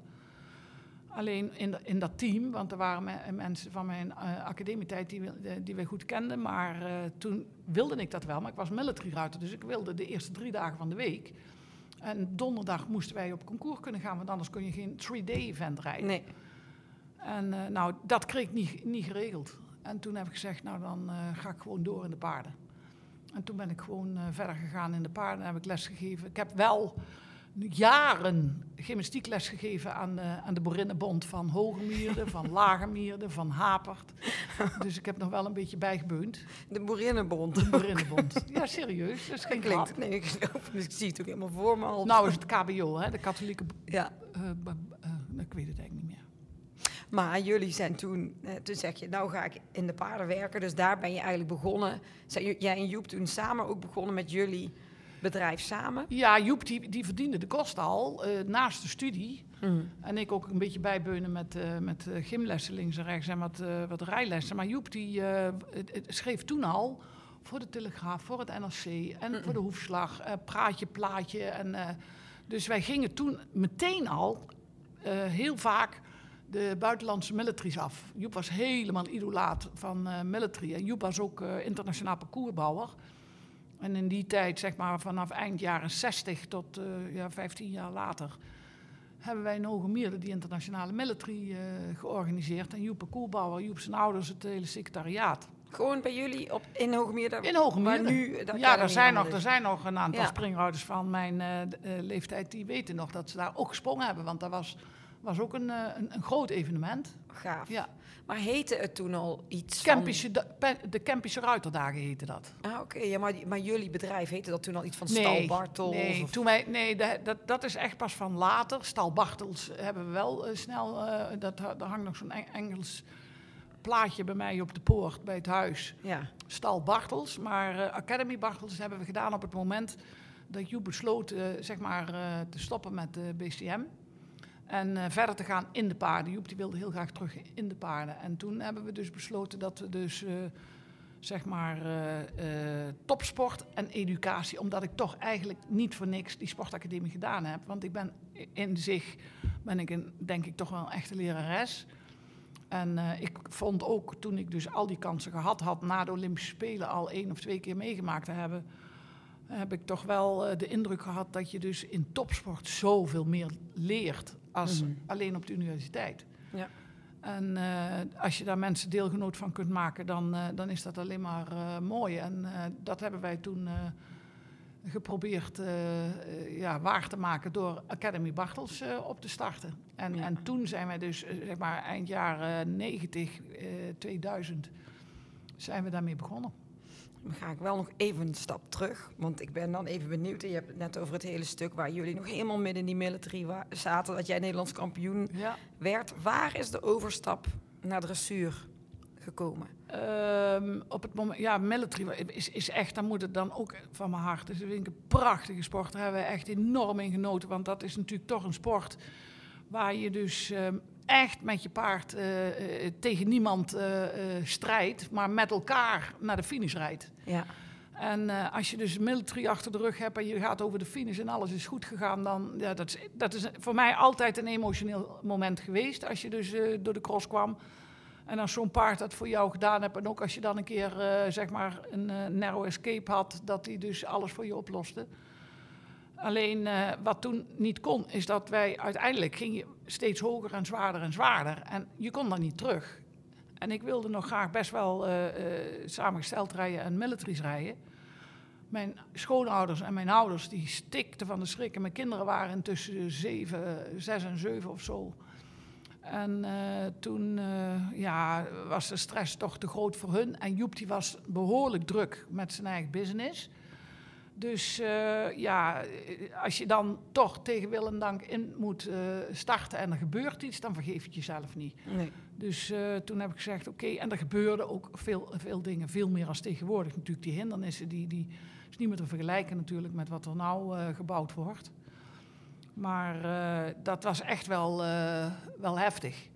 Alleen in, de, in dat team, want er waren me, mensen van mijn uh, academietijd... Die, uh, die we goed kenden, maar uh, toen wilde ik dat wel. Maar ik was military ruiter, dus ik wilde de eerste drie dagen van de week... En donderdag moesten wij op concours kunnen gaan, want anders kon je geen three-day event rijden. Nee. En uh, nou, dat kreeg ik niet, niet geregeld. En toen heb ik gezegd, nou dan uh, ga ik gewoon door in de paarden. En toen ben ik gewoon uh, verder gegaan in de paarden en heb ik lesgegeven. Ik heb wel jaren gymnastiek lesgegeven aan de, aan de Boerinnenbond van Hoge Mierde, van Lage Mierde, van Hapert. Dus ik heb nog wel een beetje bijgebeund. De Boerinnenbond. De Boerinnenbond. Ja, serieus. Dat is geen klap. Dat klinkt, nee, ik, ik, ik zie het ook helemaal voor me al. Nou is het K B O, hè, de katholieke... Ja. Uh, uh, uh, ik weet het eigenlijk niet meer. Maar jullie zijn toen... Uh, toen zeg je, nou ga ik in de paarden werken. Dus daar ben je eigenlijk begonnen. Zijn jij en Joep toen samen ook begonnen met jullie... bedrijf samen? Ja, Joep die, die verdiende de kosten al, uh, naast de studie. Mm. En ik ook een beetje bijbeunen met, uh, met gymlessen links en rechts en wat, uh, wat rijlessen. Maar Joep die uh, het, het schreef toen al voor de Telegraaf, voor het N R C en mm-mm. voor de Hoefslag. Uh, praatje, plaatje. En, uh, dus wij gingen toen meteen al uh, heel vaak de buitenlandse militaries af. Joep was helemaal idolaat van uh, military. En Joep was ook uh, internationaal parcoursbouwer. En in die tijd, zeg maar vanaf eind jaren zestig tot uh, ja, vijftien jaar later, hebben wij in Hoge Mierde die internationale military uh, georganiseerd. En Joep parcoursbouwer, Joep zijn ouders, het hele secretariaat. Gewoon bij jullie op, in Hoge Mierde? In Hoge Mierde. Nu, ja, daar zijn, nog, daar zijn nog een aantal ja. springhouders van mijn uh, uh, leeftijd die weten nog dat ze daar ook gesprongen hebben. Want dat was, was ook een, uh, een, een groot evenement. Gaaf. Ja. Maar heette het toen al iets Kempische, van... De, de Kempische Ruiterdagen heette dat. Ah, oké. Okay. Ja, maar, maar jullie bedrijf heette dat toen al iets van nee, Stal Bartels? Nee, of... toen wij, nee dat, dat, dat is echt pas van later. Stal Bartels hebben we wel uh, snel... Uh, dat, daar hangt nog zo'n Engels... plaatje bij mij op de poort, bij het huis. Ja. Stal Bartels, maar uh, Academy Bartels hebben we gedaan op het moment dat Joep besloot uh, zeg maar, uh, te stoppen met de B C M. En uh, verder te gaan in de paarden. Joep die wilde heel graag terug in de paarden. En toen hebben we dus besloten dat we dus uh, zeg maar uh, uh, topsport en educatie, omdat ik toch eigenlijk niet voor niks die sportacademie gedaan heb. Want ik ben in zich, ben ik een, denk ik toch wel een echte lerares. En uh, ik vond ook, toen ik dus al die kansen gehad had... na de Olympische Spelen al één of twee keer meegemaakt te hebben... heb ik toch wel uh, de indruk gehad dat je dus in topsport zoveel meer leert... als mm-hmm. alleen op de universiteit. Ja. En uh, als je daar mensen deelgenoot van kunt maken, dan, uh, dan is dat alleen maar uh, mooi. En uh, dat hebben wij toen uh, geprobeerd uh, uh, ja, waar te maken... door Academy Bartels uh, op te starten. En, ja. en toen zijn wij dus, zeg maar, eind jaren negentig, uh, tweeduizend, zijn we daarmee begonnen. Dan ga ik wel nog even een stap terug, want ik ben dan even benieuwd. Je hebt het net over het hele stuk waar jullie nog helemaal midden in die military wa- zaten, dat jij Nederlands kampioen ja. werd. Waar is de overstap naar dressuur gekomen? Um, op het moment, ja, military is, is echt, dan moet het dan ook van mijn hart. Dus ik vind het een prachtige sport, daar hebben we echt enorm in genoten, want dat is natuurlijk toch een sport... waar je dus um, echt met je paard uh, uh, tegen niemand uh, uh, strijdt... maar met elkaar naar de finish rijdt. Ja. En uh, als je dus military achter de rug hebt... en je gaat over de finish en alles is goed gegaan... dan ja, dat is, dat is voor mij altijd een emotioneel moment geweest... als je dus uh, door de cross kwam. En als zo'n paard dat voor jou gedaan hebt... en ook als je dan een keer uh, zeg maar een uh, narrow escape had... dat die dus alles voor je oploste... Alleen uh, wat toen niet kon, is dat wij uiteindelijk gingen steeds hoger en zwaarder en zwaarder. En je kon dan niet terug. En ik wilde nog graag best wel uh, uh, samengesteld rijden en militaries rijden. Mijn schoonouders en mijn ouders, die stikten van de schrik. En mijn kinderen waren intussen zeven, zes en zeven of zo. En uh, toen uh, ja, was de stress toch te groot voor hun. En Joep die was behoorlijk druk met zijn eigen business... Dus uh, ja, als je dan toch tegen wil en dank in moet uh, starten en er gebeurt iets, dan vergeef je het jezelf niet. Nee. Dus uh, toen heb ik gezegd, oké, okay, en er gebeurden ook veel, veel dingen, veel meer als tegenwoordig. Natuurlijk die hindernissen, die, die is niet meer te vergelijken natuurlijk met wat er nou uh, gebouwd wordt. Maar uh, dat was echt wel, uh, wel heftig.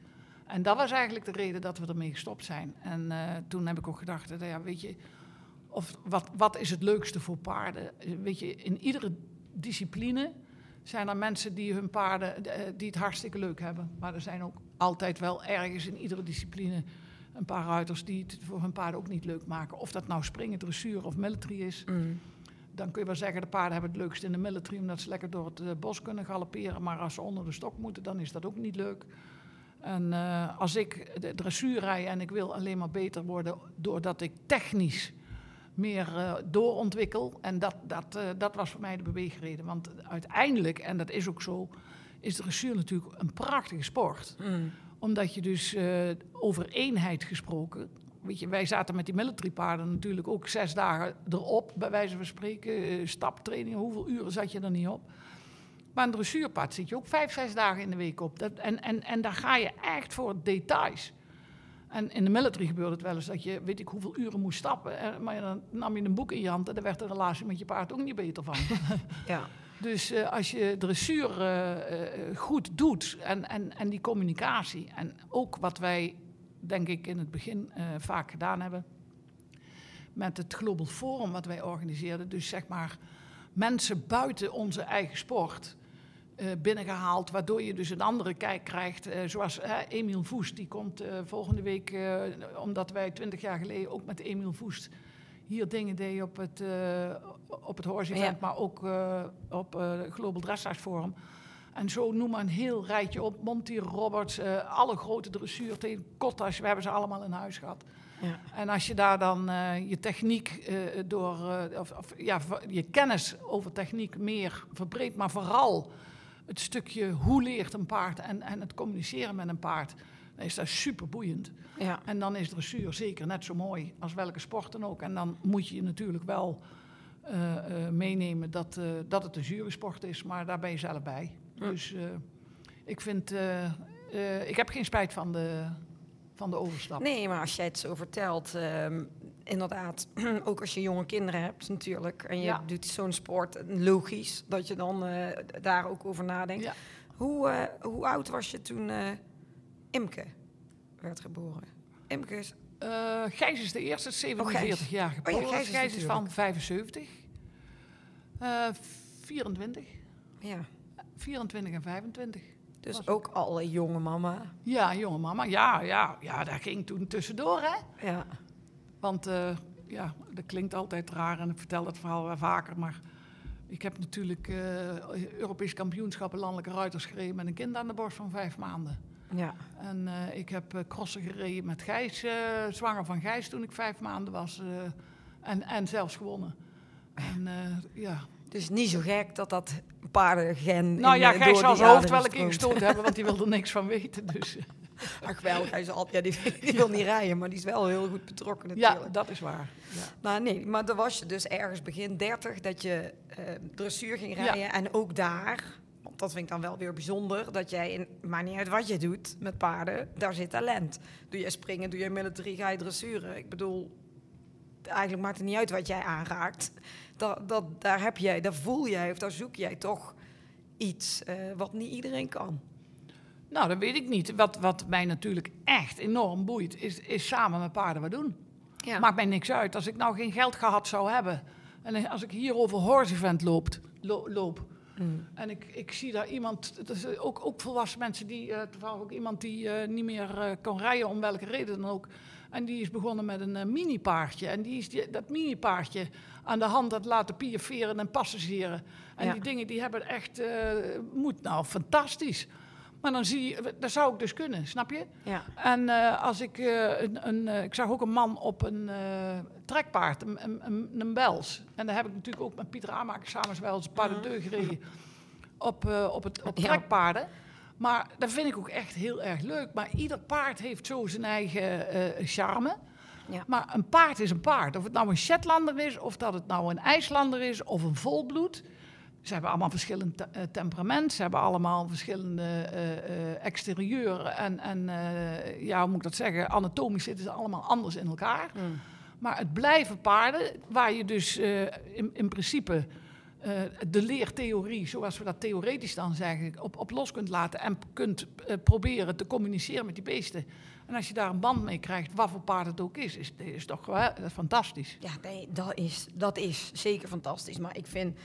En dat was eigenlijk de reden dat we ermee gestopt zijn. En uh, toen heb ik ook gedacht, uh, ja, weet je... Of wat, wat is het leukste voor paarden? Weet je, in iedere discipline zijn er mensen die hun paarden die het hartstikke leuk hebben. Maar er zijn ook altijd wel ergens in iedere discipline een paar ruiters die het voor hun paarden ook niet leuk maken. Of dat nou springen, dressuur of military is. Mm. Dan kun je wel zeggen, de paarden hebben het leukst in de military omdat ze lekker door het bos kunnen galopperen. Maar als ze onder de stok moeten, dan is dat ook niet leuk. En uh, als ik de dressuur rij en ik wil alleen maar beter worden doordat ik technisch... meer uh, doorontwikkel. En dat, dat, uh, dat was voor mij de beweegreden. Want uiteindelijk, en dat is ook zo... is dressuur natuurlijk een prachtige sport. Mm. Omdat je dus uh, over eenheid gesproken... Weet je, wij zaten met die military paarden natuurlijk ook zes dagen erop... bij wijze van spreken, uh, staptraining, hoeveel uren zat je er niet op. Maar een dressuurpaard zit je ook vijf, zes dagen in de week op. Dat, en, en, en daar ga je echt voor details... En in de military gebeurde het wel eens dat je, weet ik hoeveel uren moest stappen. Maar dan nam je een boek in je hand en daar werd de relatie met je paard ook niet beter van. Ja. Dus uh, als je dressuur uh, uh, goed doet en, en, en die communicatie. En ook wat wij, denk ik, in het begin uh, vaak gedaan hebben. met het Global Forum wat wij organiseerden. Dus zeg maar mensen buiten onze eigen sport uh, binnengehaald, waardoor je dus een andere kijk krijgt. Uh, zoals uh, Emiel Voest, die komt uh, volgende week, uh, omdat wij twintig jaar geleden ook met Emiel Voest hier dingen deden op het, uh, op het Horse Event, ja. maar ook uh, op het uh, Global Dressage Forum. En zo noem maar een heel rijtje op. Monty Roberts, uh, alle grote dressuurteen, Kottas, we hebben ze allemaal in huis gehad. Ja. En als je daar dan uh, je techniek uh, door, uh, of, of ja, je kennis over techniek meer verbreedt, maar vooral het stukje hoe leert een paard en, en het communiceren met een paard, dan is dat super boeiend. Ja. En dan is dressuur zeker net zo mooi als welke sport dan ook. En dan moet je natuurlijk wel uh, uh, meenemen dat, uh, dat het een zure sport is, maar daar ben je zelf bij. Ja. Dus uh, ik vind, uh, uh, ik heb geen spijt van de, van de overstap. Nee, maar als jij het zo vertelt, um, inderdaad, ook als je jonge kinderen hebt natuurlijk. En je ja. doet zo'n sport, logisch dat je dan uh, daar ook over nadenkt. Ja. Hoe, uh, hoe oud was je toen uh, Imke werd geboren? Imke is... Uh, Gijs is de eerste, zevenenveertig jaar geboren. Oh, ja, Gijs, Gijs is van vijfenzeventig. Uh, vierentwintig. Ja. vierentwintig en vijfentwintig. Dus ook het. Alle jonge mama. Ja, jonge mama. Ja, ja, ja, daar ging toen tussendoor, hè? Ja. Want, uh, ja, dat klinkt altijd raar en ik vertel dat verhaal wel vaker, maar ik heb natuurlijk uh, Europees kampioenschappen landelijke ruiters gereden met een kind aan de borst van vijf maanden. Ja. En uh, ik heb uh, crossen gereden met Gijs, uh, zwanger van Gijs toen ik vijf maanden was uh, en, en zelfs gewonnen. En, uh, ja... Dus niet zo gek dat dat paardengen... Nou ja, Gijs zal zijn hoofd wel een keer gestoten hebben, want die wil er niks van weten. Dus. Ach wel, Gijs al, ja, die, die wil niet rijden, maar die is wel heel goed betrokken natuurlijk. Ja, dat is waar. Ja. Maar nee, maar dan was je dus ergens begin dertig dat je uh, dressuur ging rijden. Ja. En ook daar, want dat vind ik dan wel weer bijzonder, dat jij, in, maar niet uit wat je doet met paarden, daar zit talent. Doe je springen, doe je military, ga je dressuren. Ik bedoel... Eigenlijk maakt het niet uit wat jij aanraakt. Dat, dat, daar heb jij, daar voel jij of daar zoek jij toch iets uh, wat niet iedereen kan. Nou, dat weet ik niet. Wat, wat mij natuurlijk echt enorm boeit, is, is samen met paarden wat doen. Ja. Maakt mij niks uit. Als ik nou geen geld gehad zou hebben en als ik hier over Horse Event loop, lo, loop mm. en ik, ik zie daar iemand, dat is ook, ook volwassen mensen, die, uh, toevallig ook iemand die uh, niet meer uh, kan rijden om welke reden dan ook. En die is begonnen met een uh, mini-paardje. En die is die, dat mini-paardje aan de hand dat laten piaferen en passageren. En ja. die dingen die hebben echt... Uh, moet nou, fantastisch. Maar dan zie je... Dat zou ik dus kunnen, snap je? Ja. En uh, als ik... Uh, een, een, uh, ik zag ook een man op een uh, trekpaard. Een, een, een, een Wels. En daar heb ik natuurlijk ook met Pieter Aanmaker samen wel eens een paar de deur gereden. Op, uh, op, het, op ja. trekpaarden. Maar dat vind ik ook echt heel erg leuk. Maar ieder paard heeft zo zijn eigen uh, charme. Ja. Maar een paard is een paard. Of het nou een Shetlander is, of dat het nou een IJslander is, of een volbloed. Ze hebben allemaal verschillend te- uh, temperament. Ze hebben allemaal verschillende uh, uh, exterieuren. En, en uh, ja, hoe moet ik dat zeggen? Anatomisch zitten ze allemaal anders in elkaar. Mm. Maar het blijven paarden, waar je dus uh, in, in principe... Uh, de leertheorie, zoals we dat theoretisch dan zeggen, op, op los kunt laten en p- kunt uh, proberen te communiceren met die beesten. En als je daar een band mee krijgt, wat voor paard het ook is, is, is toch uh, fantastisch. Ja, nee, dat, is, dat is zeker fantastisch. Maar ik vind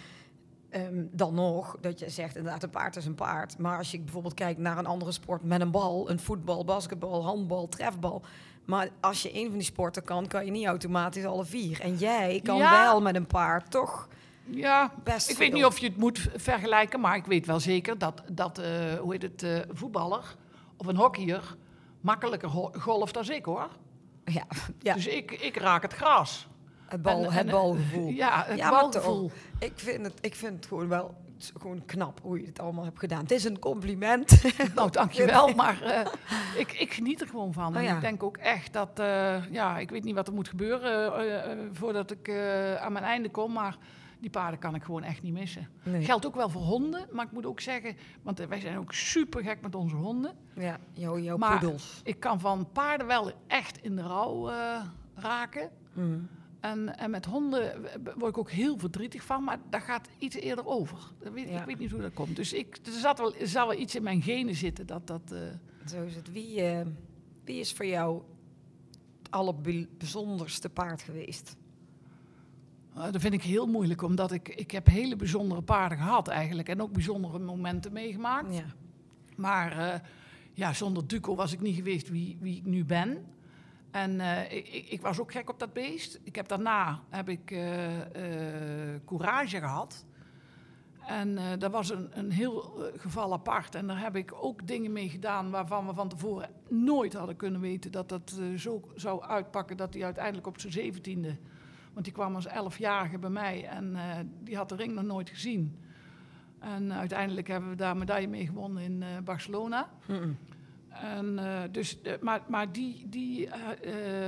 um, dan nog dat je zegt, inderdaad, een paard is een paard. Maar als je bijvoorbeeld kijkt naar een andere sport met een bal, een voetbal, basketbal, handbal, trefbal... Maar als je één van die sporten kan, kan je niet automatisch alle vier. En jij kan ja. wel met een paard toch... Ja, best ik veel. Weet niet of je het moet vergelijken, maar ik weet wel zeker dat, dat uh, hoe heet het, uh, voetballer of een hockeyer makkelijker ho- golft dan ik, hoor. Ja, ja. Dus ik, ik raak het gras. Het, bal, en, het en, balgevoel. Ja, het ja, balgevoel. Ik vind het, ik vind het gewoon wel gewoon knap hoe je het allemaal hebt gedaan. Het is een compliment. Nou, dankjewel, maar uh, ik, ik geniet er gewoon van. Oh, ja. Ik denk ook echt dat, uh, ja, ik weet niet wat er moet gebeuren uh, uh, voordat ik uh, aan mijn einde kom, maar... Die paarden kan ik gewoon echt niet missen. Nee. Geldt ook wel voor honden, maar ik moet ook zeggen... want wij zijn ook super gek met onze honden. Ja, jou, jouw maar poedels. Ik kan van paarden wel echt in de rouw uh, raken. Mm. En, en met honden word ik ook heel verdrietig van... maar daar gaat iets eerder over. Dat weet, ja. Ik weet niet hoe dat komt. Dus ik, er, zat wel, er zal wel iets in mijn genen zitten. Dat, dat, uh... Zo is het. Wie, uh, wie is voor jou het allerbijzonderste paard geweest? Dat vind ik heel moeilijk, omdat ik, ik heb hele bijzondere paarden gehad eigenlijk. En ook bijzondere momenten meegemaakt. Ja. Maar uh, ja, zonder Duco was ik niet geweest wie, wie ik nu ben. En uh, ik, ik was ook gek op dat beest. Ik heb daarna heb ik, uh, uh, Courage gehad. En uh, dat was een, een heel uh, geval apart. En daar heb ik ook dingen mee gedaan waarvan we van tevoren nooit hadden kunnen weten dat dat uh, zo zou uitpakken dat hij uiteindelijk op zijn zeventiende... Want die kwam als elfjarige bij mij en uh, die had de ring nog nooit gezien. En uh, uiteindelijk hebben we daar medaille mee gewonnen in uh, Barcelona. Mm-mm. En, uh, dus, uh, maar maar die, die, uh,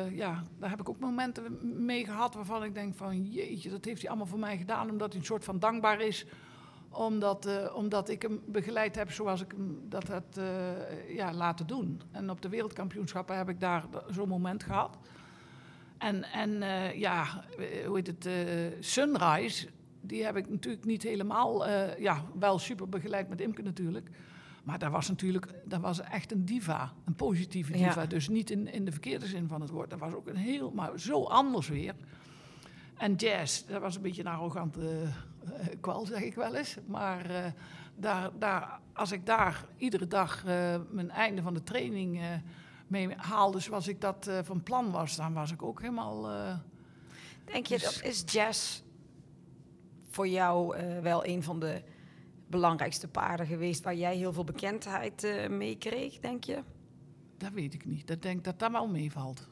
uh, ja, daar heb ik ook momenten mee gehad waarvan ik denk van... jeetje, dat heeft hij allemaal voor mij gedaan, omdat hij een soort van dankbaar is. Omdat, uh, omdat ik hem begeleid heb zoals ik hem dat had uh, ja, laten doen. En op de wereldkampioenschappen heb ik daar zo'n moment gehad. En, en uh, ja, hoe heet het, uh, Sunrise, die heb ik natuurlijk niet helemaal, uh, ja, wel super begeleid met Imke natuurlijk. Maar dat was natuurlijk, dat was echt een diva, een positieve diva. Ja. Dus niet in, in de verkeerde zin van het woord. Dat was ook een heel, maar zo anders weer. En Jazz, dat was een beetje een arrogante uh, kwal, zeg ik wel eens. Maar uh, daar, daar, als ik daar iedere dag uh, mijn einde van de training... Uh, mee haalde zoals ik dat uh, van plan was, dan was ik ook helemaal... Uh, Denk je, dus... is Jazz voor jou uh, wel een van de belangrijkste paarden geweest waar jij heel veel bekendheid uh, mee kreeg, denk je? Dat weet ik niet. Ik denk dat dat wel meevalt.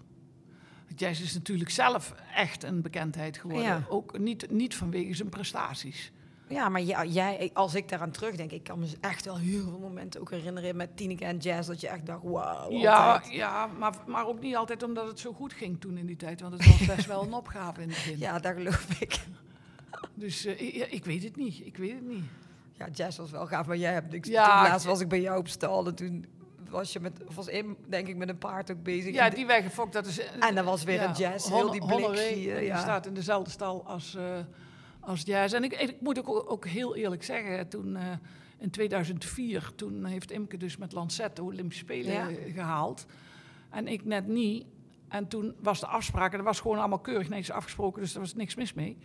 Jazz is natuurlijk zelf echt een bekendheid geworden. Ja. Ook niet, niet vanwege zijn prestaties. Ja, maar ja, jij, als ik daaraan terugdenk, ik kan me echt wel heel veel momenten ook herinneren met Tineke en Jazz, dat je echt dacht, wauw. Ja, ja, maar, maar ook niet altijd omdat het zo goed ging toen in die tijd, want het was best wel een opgave in het begin. Ja, dat geloof ik. Dus uh, ik, ik weet het niet, ik weet het niet. Ja, Jazz was wel gaaf, maar jij hebt niks. Ja, laatst was ik bij jou op stal en toen was je met, was in, denk ik, met een paard ook bezig. Ja, die werd gefokt. Dat is, en dat was weer ja, een Jazz, heel die blik. Honoré, ja. Die staat in dezelfde stal als... Uh, Als Jazz. En ik, ik moet ook, ook heel eerlijk zeggen, toen uh, in tweeduizend vier, toen heeft Imke dus met Lancet de Olympische Spelen ja. gehaald. En ik net niet. En toen was de afspraak, en dat was gewoon allemaal keurig netjes afgesproken, dus daar was niks mis mee.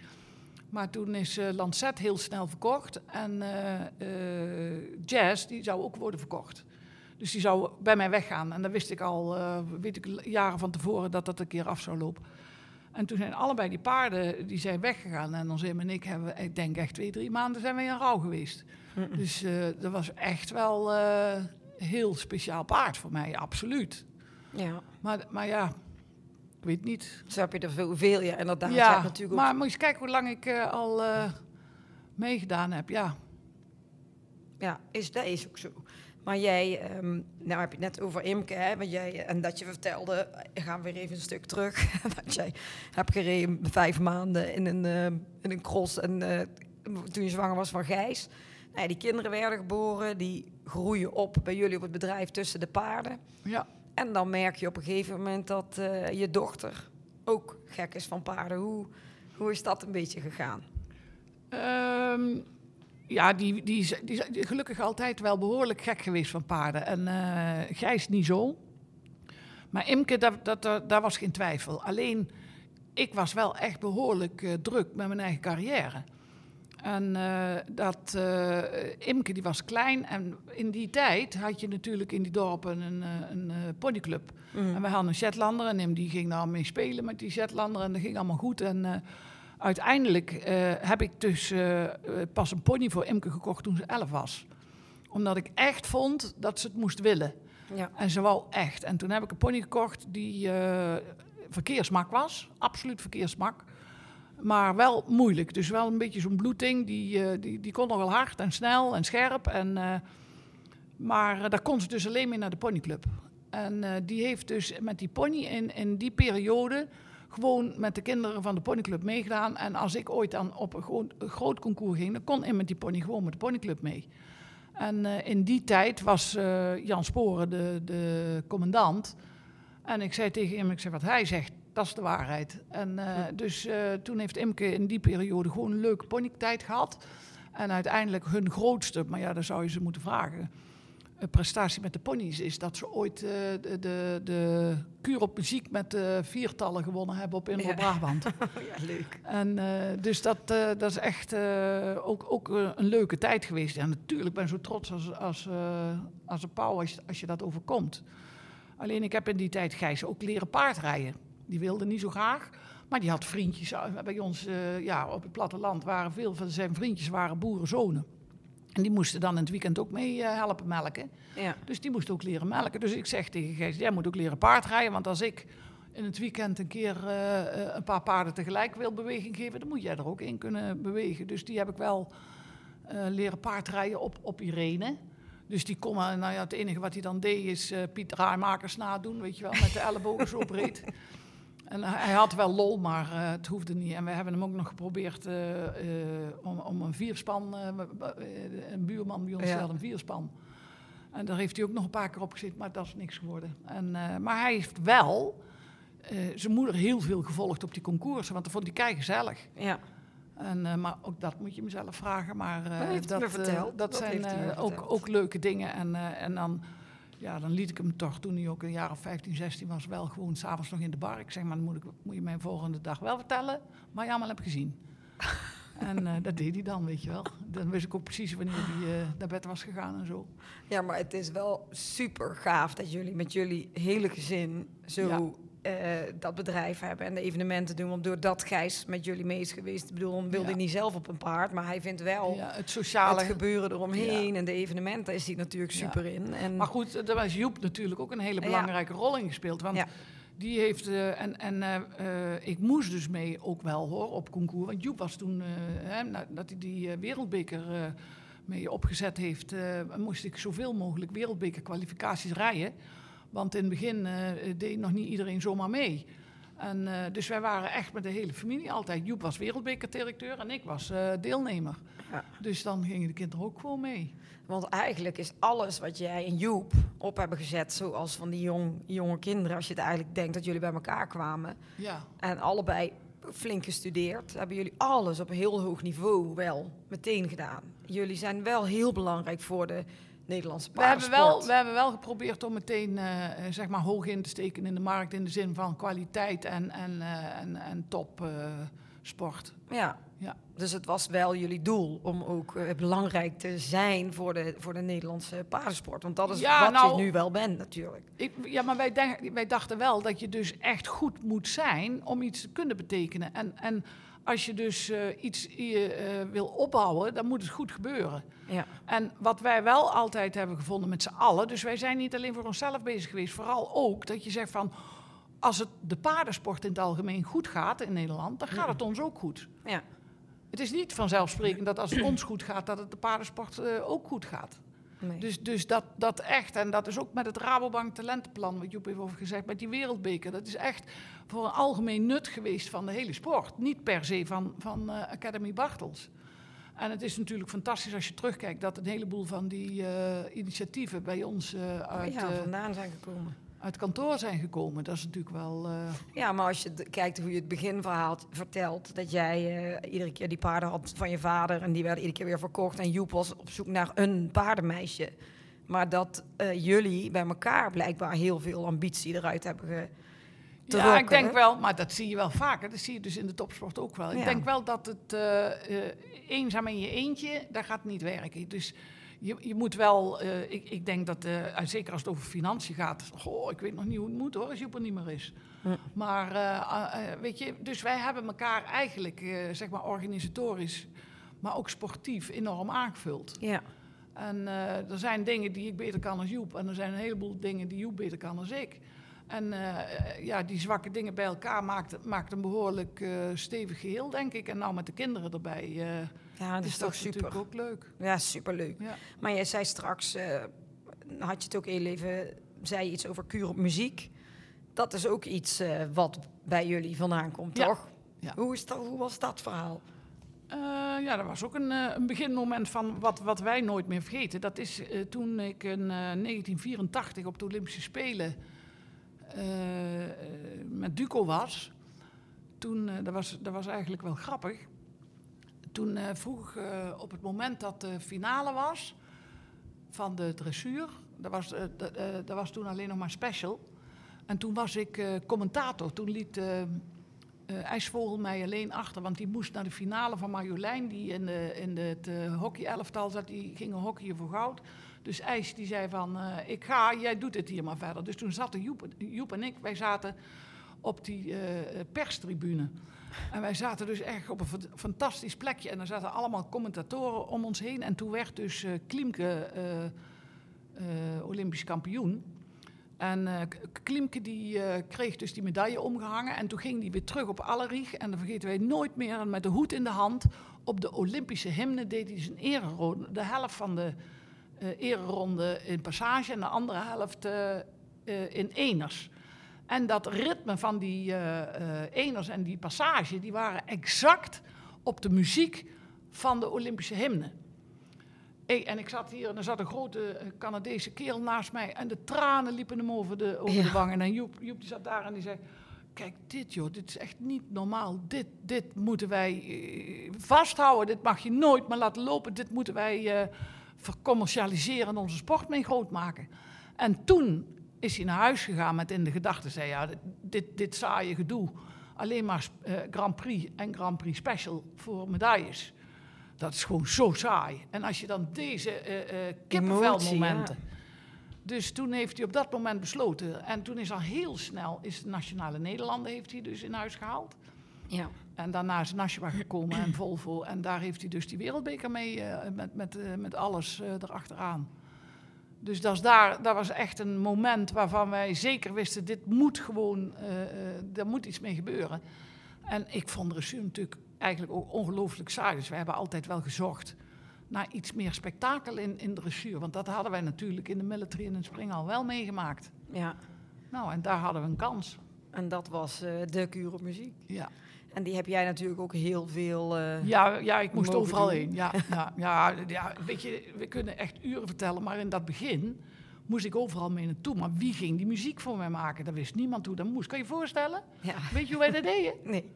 Maar toen is uh, Lancet heel snel verkocht en uh, uh, Jazz, die zou ook worden verkocht. Dus die zou bij mij weggaan. En dat wist ik al, uh, weet ik, jaren van tevoren dat dat een keer af zou lopen. En toen zijn allebei die paarden die zijn weggegaan. En ons Im en ik hebben, ik denk echt twee, drie maanden zijn we in rouw geweest. Mm-mm. Dus uh, dat was echt wel uh, heel speciaal paard voor mij, absoluut. Ja. Maar, maar ja, ik weet niet. Zo heb je er veel, veel ja, inderdaad. Ja, natuurlijk ook... maar moet je eens kijken hoe lang ik uh, al uh, meegedaan heb, ja. Ja, is, dat is ook zo. Maar jij, um, nou heb je het net over Imke, hè, want jij, en dat je vertelde, we gaan weer even een stuk terug. Want jij hebt gereden vijf maanden in een, uh, in een cross en uh, toen je zwanger was van Gijs. Nou ja, die kinderen werden geboren, die groeien op bij jullie op het bedrijf tussen de paarden. Ja. En dan merk je op een gegeven moment dat uh, je dochter ook gek is van paarden. Hoe, hoe is dat een beetje gegaan? Um... Ja, die, die, is, die is gelukkig altijd wel behoorlijk gek geweest van paarden. En uh, Gijs niet zo. Maar Imke, dat, dat, dat, daar was geen twijfel. Alleen, ik was wel echt behoorlijk uh, druk met mijn eigen carrière. En uh, dat uh, Imke, die was klein. En in die tijd had je natuurlijk in die dorpen een, een, een ponyclub. Mm. En we hadden een Shetlander en Im, die ging daar mee spelen met die Shetlander. En dat ging allemaal goed en... Uh, Uiteindelijk uh, heb ik dus uh, pas een pony voor Imke gekocht toen ze elf was. Omdat ik echt vond dat ze het moest willen. Ja. En ze wou echt. En toen heb ik een pony gekocht die uh, verkeersmak was. Absoluut verkeersmak. Maar wel moeilijk. Dus wel een beetje zo'n bloeding. Die, uh, die, die kon nogal hard en snel en scherp. En, uh, maar uh, daar kon ze dus alleen mee naar de ponyclub. En uh, die heeft dus met die pony in, in die periode... gewoon met de kinderen van de ponyclub meegedaan. En als ik ooit dan op een groot, een groot concours ging... dan kon ik met die pony gewoon met de ponyclub mee. En uh, in die tijd was uh, Jan Sporen de, de commandant. En ik zei tegen hem, ik zei, wat hij zegt, dat is de waarheid. En uh, hm. dus uh, toen heeft Imke in die periode gewoon een leuke ponytijd gehad. En uiteindelijk hun grootste, maar ja, daar zou je ze moeten vragen... prestatie met de ponies is dat ze ooit uh, de, de, de kuur op muziek met uh, viertallen gewonnen hebben op Indoor Brabant. Ja. Ja, leuk. En uh, dus dat, uh, dat is echt uh, ook, ook uh, een leuke tijd geweest. En natuurlijk ben ik zo trots als, als, uh, als een pauw als, als je dat overkomt. Alleen ik heb in die tijd Gijs ook leren paardrijden. Die wilde niet zo graag, maar die had vriendjes. Bij ons uh, ja, op het platteland waren veel van zijn vriendjes waren boerenzonen. En die moesten dan in het weekend ook mee uh, helpen melken. Ja. Dus die moest ook leren melken. Dus ik zeg tegen Gijs, jij moet ook leren paardrijden. Want als ik in het weekend een keer uh, een paar paarden tegelijk wil beweging geven... dan moet jij er ook in kunnen bewegen. Dus die heb ik wel uh, leren paardrijden op, op Irene. Dus die kon, nou ja, het enige wat hij dan deed is uh, Piet Draaimakers nadoen. Weet je wel, met de ellebogen zo breed. En hij had wel lol, maar uh, het hoefde niet. En we hebben hem ook nog geprobeerd uh, uh, om, om een vierspan... Uh, een buurman bij ons had ja. een vierspan. En daar heeft hij ook nog een paar keer op gezeten, maar dat is niks geworden. En, uh, maar hij heeft wel uh, zijn moeder heel veel gevolgd op die concoursen... want dat vond hij kei gezellig. Ja. En, uh, maar ook dat moet je hem zelf vragen. Maar uh, heeft dat, me uh, dat, dat zijn heeft uh, ook, ook leuke dingen. En, uh, en dan... Ja, dan liet ik hem toch, toen hij ook een jaar of vijftien, zestien was... wel gewoon s'avonds nog in de bar. Ik zeg, maar dan moet, ik, moet je mij volgende dag wel vertellen... maar je allemaal hebt gezien. En uh, dat deed hij dan, weet je wel. Dan wist ik ook precies wanneer hij uh, naar bed was gegaan en zo. Ja, maar het is wel super gaaf dat jullie met jullie hele gezin... zo ja. uh, dat bedrijf hebben en de evenementen doen. Want doordat Gijs met jullie mee is geweest... ik bedoel, wilde ja. hij niet zelf op een paard... maar hij vindt wel ja, het sociale het gebeuren eromheen... Ja. en de evenementen is hij natuurlijk super ja. in. En maar goed, daar was Joep natuurlijk ook een hele belangrijke ja. rol in gespeeld. Want ja. die heeft... Uh, en en uh, uh, ik moest dus mee ook wel, hoor, op concours. Want Joep was toen... Uh, hè, dat hij die uh, wereldbeker... Uh, mee opgezet heeft, uh, moest ik zoveel mogelijk wereldbekerkwalificaties rijden. Want in het begin uh, deed nog niet iedereen zomaar mee. En, uh, dus wij waren echt met de hele familie altijd. Joep was wereldbekerdirecteur en ik was uh, deelnemer. Ja. Dus dan gingen de kinderen ook gewoon mee. Want eigenlijk is alles wat jij en Joep op hebben gezet... zoals van die jong, jonge kinderen, als je het eigenlijk denkt dat jullie bij elkaar kwamen. Ja. En allebei... flink gestudeerd, hebben jullie alles op een heel hoog niveau wel meteen gedaan. Jullie zijn wel heel belangrijk voor de Nederlandse paardensport. We hebben wel, we hebben wel geprobeerd om meteen uh, zeg maar hoog in te steken in de markt... in de zin van kwaliteit en, en, uh, en, en topsport. Uh, ja. ja, dus het was wel jullie doel om ook uh, belangrijk te zijn voor de, voor de Nederlandse paardensport. Want dat is ja, wat nou, je nu wel bent natuurlijk. Ik, ja, maar wij, denk, wij dachten wel dat je dus echt goed moet zijn om iets te kunnen betekenen. En, en als je dus uh, iets uh, wil opbouwen, dan moet het goed gebeuren. Ja. En wat wij wel altijd hebben gevonden met z'n allen... dus wij zijn niet alleen voor onszelf bezig geweest, vooral ook dat je zegt van... als het de paardensport in het algemeen goed gaat in Nederland, dan gaat het ons ook goed. Ja. Het is niet vanzelfsprekend dat als het ons goed gaat, dat het de paardensport uh, ook goed gaat. Nee. Dus, dus dat, dat echt, en dat is ook met het Rabobank talentenplan, wat Joep heeft over gezegd, met die wereldbeker. Dat is echt voor een algemeen nut geweest van de hele sport. Niet per se van, van uh, Academy Bartels. En het is natuurlijk fantastisch als je terugkijkt dat een heleboel van die uh, initiatieven bij ons uh, uit... Ja, vandaan zijn gekomen. Uit kantoor zijn gekomen, dat is natuurlijk wel... Uh... Ja, maar als je d- kijkt hoe je het beginverhaal t- vertelt... dat jij uh, iedere keer die paarden had van je vader... en die werden iedere keer weer verkocht... en Joep was op zoek naar een paardenmeisje. Maar dat uh, jullie bij elkaar blijkbaar heel veel ambitie eruit hebben ge- te Ja, rocken, ik denk hè? wel, maar dat zie je wel vaker. Dat zie je dus in de topsport ook wel. Ja. Ik denk wel dat het uh, uh, eenzaam in je eentje, dat gaat niet werken. Dus... Je, je moet wel, uh, ik, ik denk dat, uh, zeker als het over financiën gaat... Goh, ik weet nog niet hoe het moet hoor, als Joep er niet meer is. Ja. Maar, uh, uh, weet je, dus wij hebben elkaar eigenlijk, uh, zeg maar organisatorisch... maar ook sportief enorm aangevuld. Ja. En uh, er zijn dingen die ik beter kan als Joep... en er zijn een heleboel dingen die Joep beter kan als ik. En uh, ja, die zwakke dingen bij elkaar maakt, maakt een behoorlijk uh, stevig geheel, denk ik. En nou met de kinderen erbij... Uh, Ja, dat is, is toch super. Ook leuk. Ja, superleuk. Ja. Maar jij zei straks, uh, had je het ook heel even, zei je iets over kuur op muziek. Dat is ook iets uh, wat bij jullie vandaan komt, ja. toch? Ja. Hoe, is dat, hoe was dat verhaal? Uh, ja, dat was ook een, uh, een beginmoment van wat, wat wij nooit meer vergeten. Dat is uh, toen ik in uh, negentien vierentachtig op de Olympische Spelen uh, met Duco was. Toen, uh, dat was. Dat was eigenlijk wel grappig. Toen uh, vroeg uh, op het moment dat de finale was van de dressuur, Dat was, uh, dat, uh, dat was toen alleen nog maar special. En toen was ik uh, commentator. Toen liet uh, uh, IJsvogel mij alleen achter. Want die moest naar de finale van Marjolein. Die in, de, in het uh, hockeyelftal zat. Die gingen hockeyen voor goud. Dus IJs die zei van, uh, ik ga, jij doet het hier maar verder. Dus toen zaten Joep, Joep en ik, wij zaten op die uh, perstribune. En wij zaten dus echt op een fantastisch plekje. En er zaten allemaal commentatoren om ons heen. En toen werd dus uh, Klimke uh, uh, Olympisch kampioen. En uh, Klimke die uh, kreeg dus die medaille omgehangen. En toen ging die weer terug op Allerich. En dan vergeten wij nooit meer. En met de hoed in de hand op de Olympische hymne deed hij zijn ereronde. De helft van de uh, ereronde in Passage en de andere helft uh, uh, in Eners. En dat ritme van die uh, uh, Eners en die Passage, die waren exact op de muziek van de Olympische hymne. Hey, en ik zat hier en er zat een grote Canadese kerel naast mij en de tranen liepen hem over de, over ja. de wangen. En Joep, Joep die zat daar en die zei, kijk dit joh, dit is echt niet normaal. Dit, dit moeten wij uh, vasthouden, dit mag je nooit maar laten lopen. Dit moeten wij uh, vercommercialiseren en onze sport mee grootmaken. En toen is hij naar huis gegaan met in de gedachte, zei ja, dit, dit saaie gedoe. Alleen maar uh, Grand Prix en Grand Prix Special voor medailles. Dat is gewoon zo saai. En als je dan deze uh, uh, kippenvelmomenten... Ja. Dus toen heeft hij op dat moment besloten. En toen is al heel snel, is de Nationale Nederlanden heeft hij dus in huis gehaald. Ja. En daarna is Nashua gekomen en Volvo. En daar heeft hij dus die wereldbeker mee, uh, met, met, uh, met alles uh, erachteraan. Dus dat, is daar, dat was echt een moment waarvan wij zeker wisten, dit moet gewoon, uh, daar moet iets mee gebeuren. En ik vond dressuur natuurlijk eigenlijk ook ongelooflijk saai. Dus we hebben altijd wel gezocht naar iets meer spektakel in, in dressuur. Want dat hadden wij natuurlijk in de military en in springen al wel meegemaakt. Ja. Nou, en daar hadden we een kans. En dat was uh, de kuur op muziek. Ja. En die heb jij natuurlijk ook heel veel... Uh, ja, ja, ik moest overal doen. heen. Ja, ja, ja, ja, weet je, we kunnen echt uren vertellen. Maar in dat begin moest ik overal mee naartoe. Maar wie ging die muziek voor mij maken? Daar wist niemand hoe dat moest. Kan je je voorstellen? Ja. Weet je hoe wij dat deden? Nee.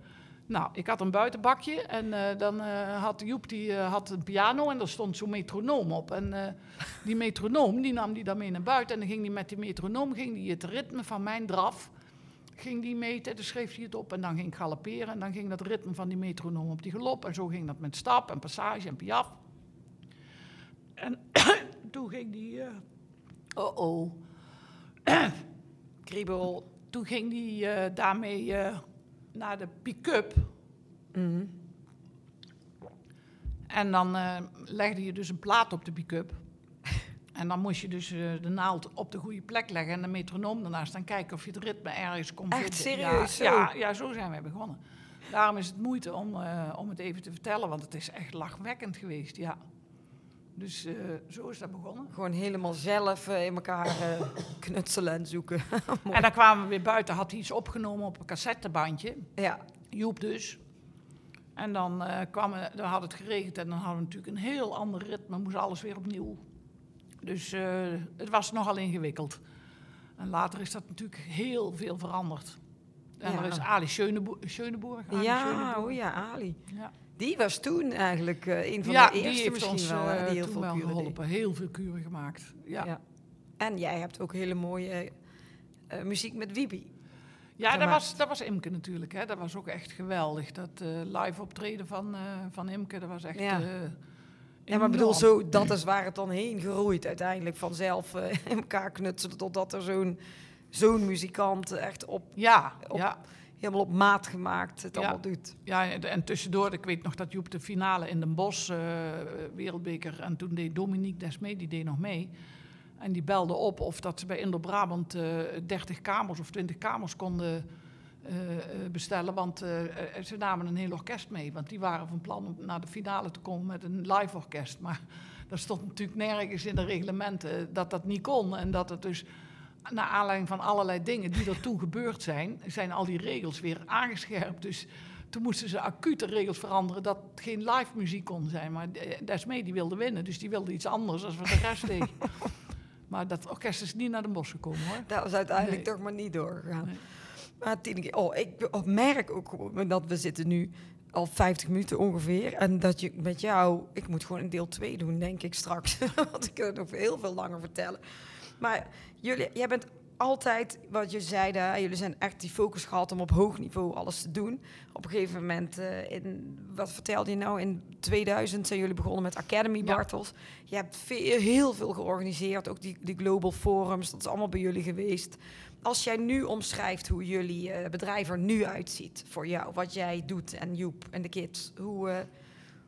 Nou, ik had een buitenbakje. En uh, dan uh, had Joep die, uh, had een piano en daar stond zo'n metronoom op. En uh, die metronoom, die nam die dan mee naar buiten. En dan ging die met die metronoom ging die het ritme van mijn draf... ging die meten, dus schreef hij het op en dan ging ik galopperen. En dan ging dat ritme van die metronoom op die galop. En zo ging dat met stap en passage en piaf. En toen ging die... Uh, oh-oh. Kriebel. Toen ging die uh, daarmee uh, naar de pick-up. Mm-hmm. En dan uh, legde je dus een plaat op de pick-up. En dan moest je dus uh, de naald op de goede plek leggen en de metronoom daarnaast dan kijken of je het ritme ergens komt. Echt serieus? Ja, ja, ja, zo zijn wij begonnen. Daarom is het moeite om, uh, om het even te vertellen, want het is echt lachwekkend geweest, ja. Dus uh, zo is dat begonnen. Gewoon helemaal zelf uh, in elkaar uh, knutselen en zoeken. En dan kwamen we weer buiten, had hij iets opgenomen op een cassettebandje. Ja. Joep dus. En dan, uh, kwam, dan had het geregend en dan hadden we natuurlijk een heel ander ritme, moest alles weer opnieuw. Dus uh, het was nogal ingewikkeld. En later is dat natuurlijk heel veel veranderd. En ja. Er is Ali Schöneborg. Schöneborg Ali ja, Schöneborg. Oh ja, Ali. Ja. Die was toen eigenlijk uh, een van ja, de eerste die heeft misschien ons, wel. Uh, die heel veel wel geholpen, deed. Heel veel kuren gemaakt. Ja. Ja. En jij hebt ook hele mooie uh, muziek met Wiebe. Ja, dat was, dat was Imke natuurlijk. Hè. Dat was ook echt geweldig. Dat uh, live optreden van, uh, van Imke, dat was echt... Ja. Uh, Ja, maar bedoel, zo, dat is waar het dan heen geroeid uiteindelijk. Vanzelf uh, in elkaar knutselen totdat er zo'n, zo'n muzikant echt op, ja, op ja. helemaal op maat gemaakt het ja. allemaal doet. Ja, en tussendoor, ik weet nog dat Joep de finale in Den Bosch, uh, wereldbeker... en toen deed Dominique Desmedt, die deed nog mee... en die belde op of dat ze bij Indo-Brabant uh, dertig kamers of twintig kamers konden... Uh, bestellen, want uh, ze namen een heel orkest mee. Want die waren van plan om naar de finale te komen met een live orkest. Maar daar stond natuurlijk nergens in de reglementen dat dat niet kon. En dat het dus, naar aanleiding van allerlei dingen die er toen gebeurd zijn... zijn al die regels weer aangescherpt. Dus toen moesten ze acute regels veranderen dat geen live muziek kon zijn. Maar Desmee die wilde winnen, dus die wilde iets anders dan wat de rest deed. Maar dat orkest is niet naar Den Bosch gekomen, hoor. Dat was uiteindelijk nee. toch maar niet doorgegaan. Nee. Maar Tineke, oh, ik merk ook gewoon dat we zitten nu al vijftig minuten ongeveer. En dat je met jou... Ik moet gewoon een deel twee doen, denk ik, straks. Want ik kan het nog heel veel langer vertellen. Maar jullie, jij bent altijd, wat je zeiden, jullie zijn echt die focus gehad om op hoog niveau alles te doen. Op een gegeven moment, uh, in, wat vertelde je nou, in tweeduizend zijn jullie begonnen met Academy Bartels. Ja. Je hebt veel, heel veel georganiseerd, ook die, die global forums, dat is allemaal bij jullie geweest. Als jij nu omschrijft hoe jullie uh, bedrijf er nu uitziet voor jou, wat jij doet en Joep en de kids, hoe... Uh,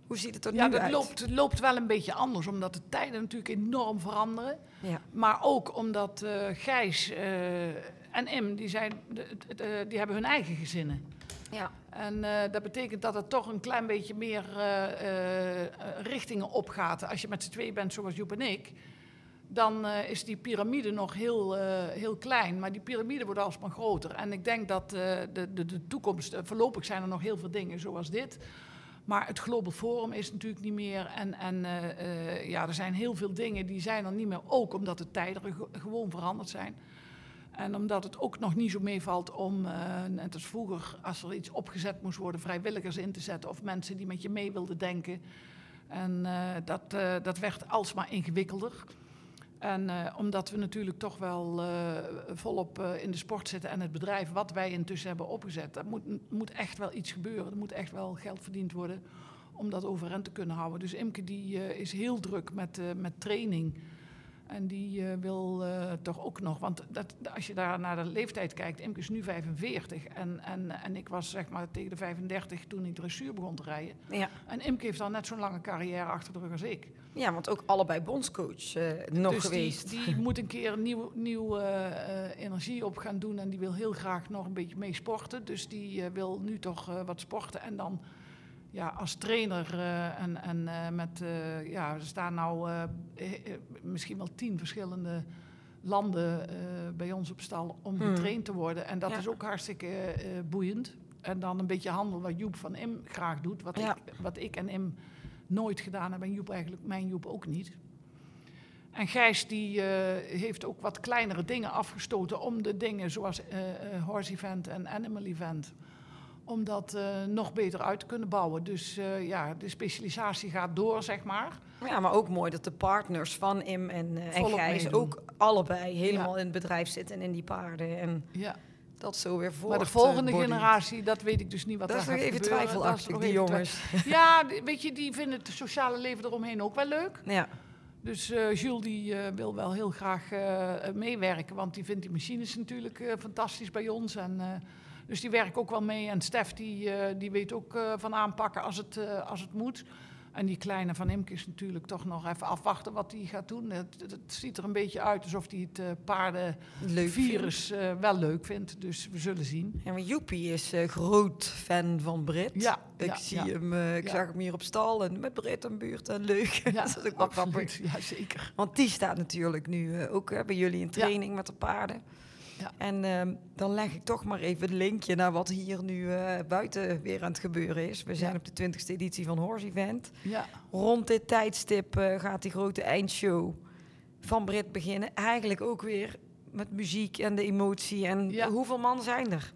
Hoe ziet het er ja, nu dat uit? Loopt, het loopt wel een beetje anders, omdat de tijden natuurlijk enorm veranderen. Ja. Maar ook omdat uh, Gijs uh, en Im, die, zijn, de, de, de, die hebben hun eigen gezinnen. Ja. En uh, dat betekent dat het toch een klein beetje meer uh, uh, richtingen opgaat. Als je met z'n tweeën bent, zoals Joep en ik, dan uh, is die piramide nog heel, uh, heel klein. Maar die piramide wordt alsmaar groter. En ik denk dat uh, de, de, de toekomst, uh, voorlopig zijn er nog heel veel dingen zoals dit... Maar het Global Forum is natuurlijk niet meer. En, en uh, uh, ja, er zijn heel veel dingen die zijn er niet meer. Ook omdat de tijden ge- gewoon veranderd zijn. En omdat het ook nog niet zo meevalt om, uh, net als vroeger, als er iets opgezet moest worden, vrijwilligers in te zetten. Of mensen die met je mee wilden denken. En uh, dat, uh, dat werd alsmaar ingewikkelder. En uh, omdat we natuurlijk toch wel uh, volop uh, in de sport zitten en het bedrijf wat wij intussen hebben opgezet, dat moet, moet echt wel iets gebeuren. Er moet echt wel geld verdiend worden om dat overeind te kunnen houden. Dus Imke die uh, is heel druk met, uh, met training en die uh, wil uh, toch ook nog. Want dat, als je daar naar de leeftijd kijkt, Imke is nu vijfenveertig en, en, en ik was zeg maar tegen de vijfendertig toen ik dressuur begon te rijden. Ja. En Imke heeft al net zo'n lange carrière achter de rug als ik. Ja, want ook allebei bondscoach uh, nog dus geweest. Die, die moet een keer nieuw, nieuw uh, uh, energie op gaan doen. En die wil heel graag nog een beetje mee sporten. Dus die uh, wil nu toch uh, wat sporten. En dan ja, als trainer. Uh, en en uh, met, uh, ja, er staan nou uh, he, misschien wel tien verschillende landen uh, bij ons op stal om hmm. getraind te worden. En dat ja. is ook hartstikke uh, boeiend. En dan een beetje handel wat Joep van Im graag doet. Wat, ja. ik, wat ik en Im... nooit gedaan en mijn Joep eigenlijk, mijn Joep ook niet. En Gijs die uh, heeft ook wat kleinere dingen afgestoten om de dingen zoals uh, Horse Event en Animal Event, om dat uh, nog beter uit te kunnen bouwen. Dus uh, ja, de specialisatie gaat door, zeg maar. Ja, maar ook mooi dat de partners van Im en, uh, en Gijs meedoen. Ook allebei helemaal ja. in het bedrijf zitten en in die paarden. En... Ja. Dat zo weer voor. Maar de volgende uh, generatie, dat weet ik dus niet wat dat daar gaat gebeuren. Dat is nog even twijfelachtig, die jongens. Twijfel. Ja, weet je, die vinden het sociale leven eromheen ook wel leuk. Ja. Dus uh, Jules die uh, wil wel heel graag uh, meewerken, want die vindt die machines natuurlijk uh, fantastisch bij ons. En, uh, dus die werkt ook wel mee. En Stef die, uh, die weet ook uh, van aanpakken als het, uh, als het moet. En die kleine van Imke is natuurlijk toch nog even afwachten wat hij gaat doen. Het, het ziet er een beetje uit alsof hij het uh, paardenvirus uh, wel leuk vindt. Dus we zullen zien. Ja, maar Joepie is uh, groot fan van Brit. Ja, ik ja, zie ja. hem, uh, ik ja. zag hem hier op stal en met Brit en buurt en leuk. Ja, dat is ook wel grappig. Ja, zeker. Want die staat natuurlijk nu uh, ook uh, bij jullie in training ja. met de paarden. Ja. En uh, dan leg ik toch maar even het linkje naar wat hier nu uh, buiten weer aan het gebeuren is. We zijn ja. op de twintigste editie van Horse Event. Ja. Rond dit tijdstip uh, gaat die grote eindshow van Brit beginnen. Eigenlijk ook weer met muziek en de emotie. En ja. hoeveel man zijn er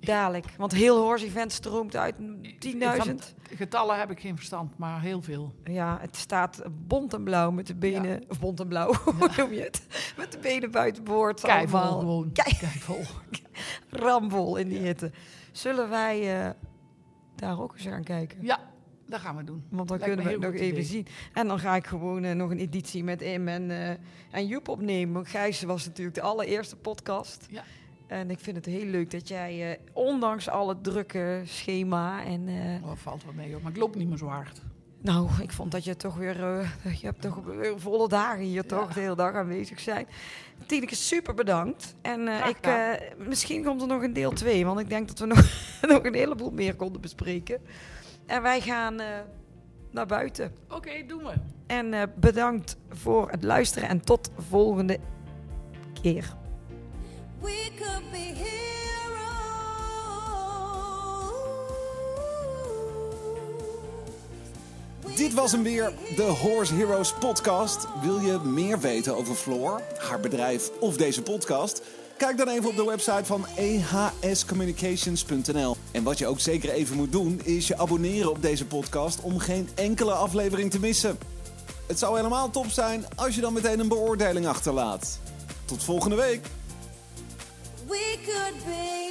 dadelijk? Want heel Horse Event stroomt uit tienduizend. Getallen heb ik geen verstand, maar heel veel. Ja, het staat bont en blauw met de benen... Ja. Of bont en blauw, ja. hoe noem je het? Met de benen buitenboord. Keivol gewoon. Keivol. Ramvol in die ja. hitte. Zullen wij uh, daar ook eens gaan kijken? Ja, dat gaan we doen. Want dan Lijkt kunnen we het nog idee. even zien. En dan ga ik gewoon uh, nog een editie met Im en, uh, en Joep opnemen. Want Gijs was natuurlijk de allereerste podcast... Ja. En ik vind het heel leuk dat jij, eh, ondanks al het drukke schema... en eh, oh, valt wel mee, hoor. Maar ik loop niet meer zo hard. Nou, ik vond dat je toch weer... Uh, je hebt toch weer volle dagen hier, toch? Ja. De hele dag aanwezig zijn. Tineke, super bedankt. En uh, ik, uh, misschien komt er nog een deel twee. Want ik denk dat we nog, nog een heleboel meer konden bespreken. En wij gaan uh, naar buiten. Oké, okay, doen we. En uh, bedankt voor het luisteren. En tot volgende keer. We could be heroes. Dit was hem weer, de Horse Heroes podcast. Wil je meer weten over Floor, haar bedrijf of deze podcast? Kijk dan even op de website van e h s communications punt n l. En wat je ook zeker even moet doen, is je abonneren op deze podcast om geen enkele aflevering te missen. Het zou helemaal top zijn als je dan meteen een beoordeling achterlaat. Tot volgende week. We could be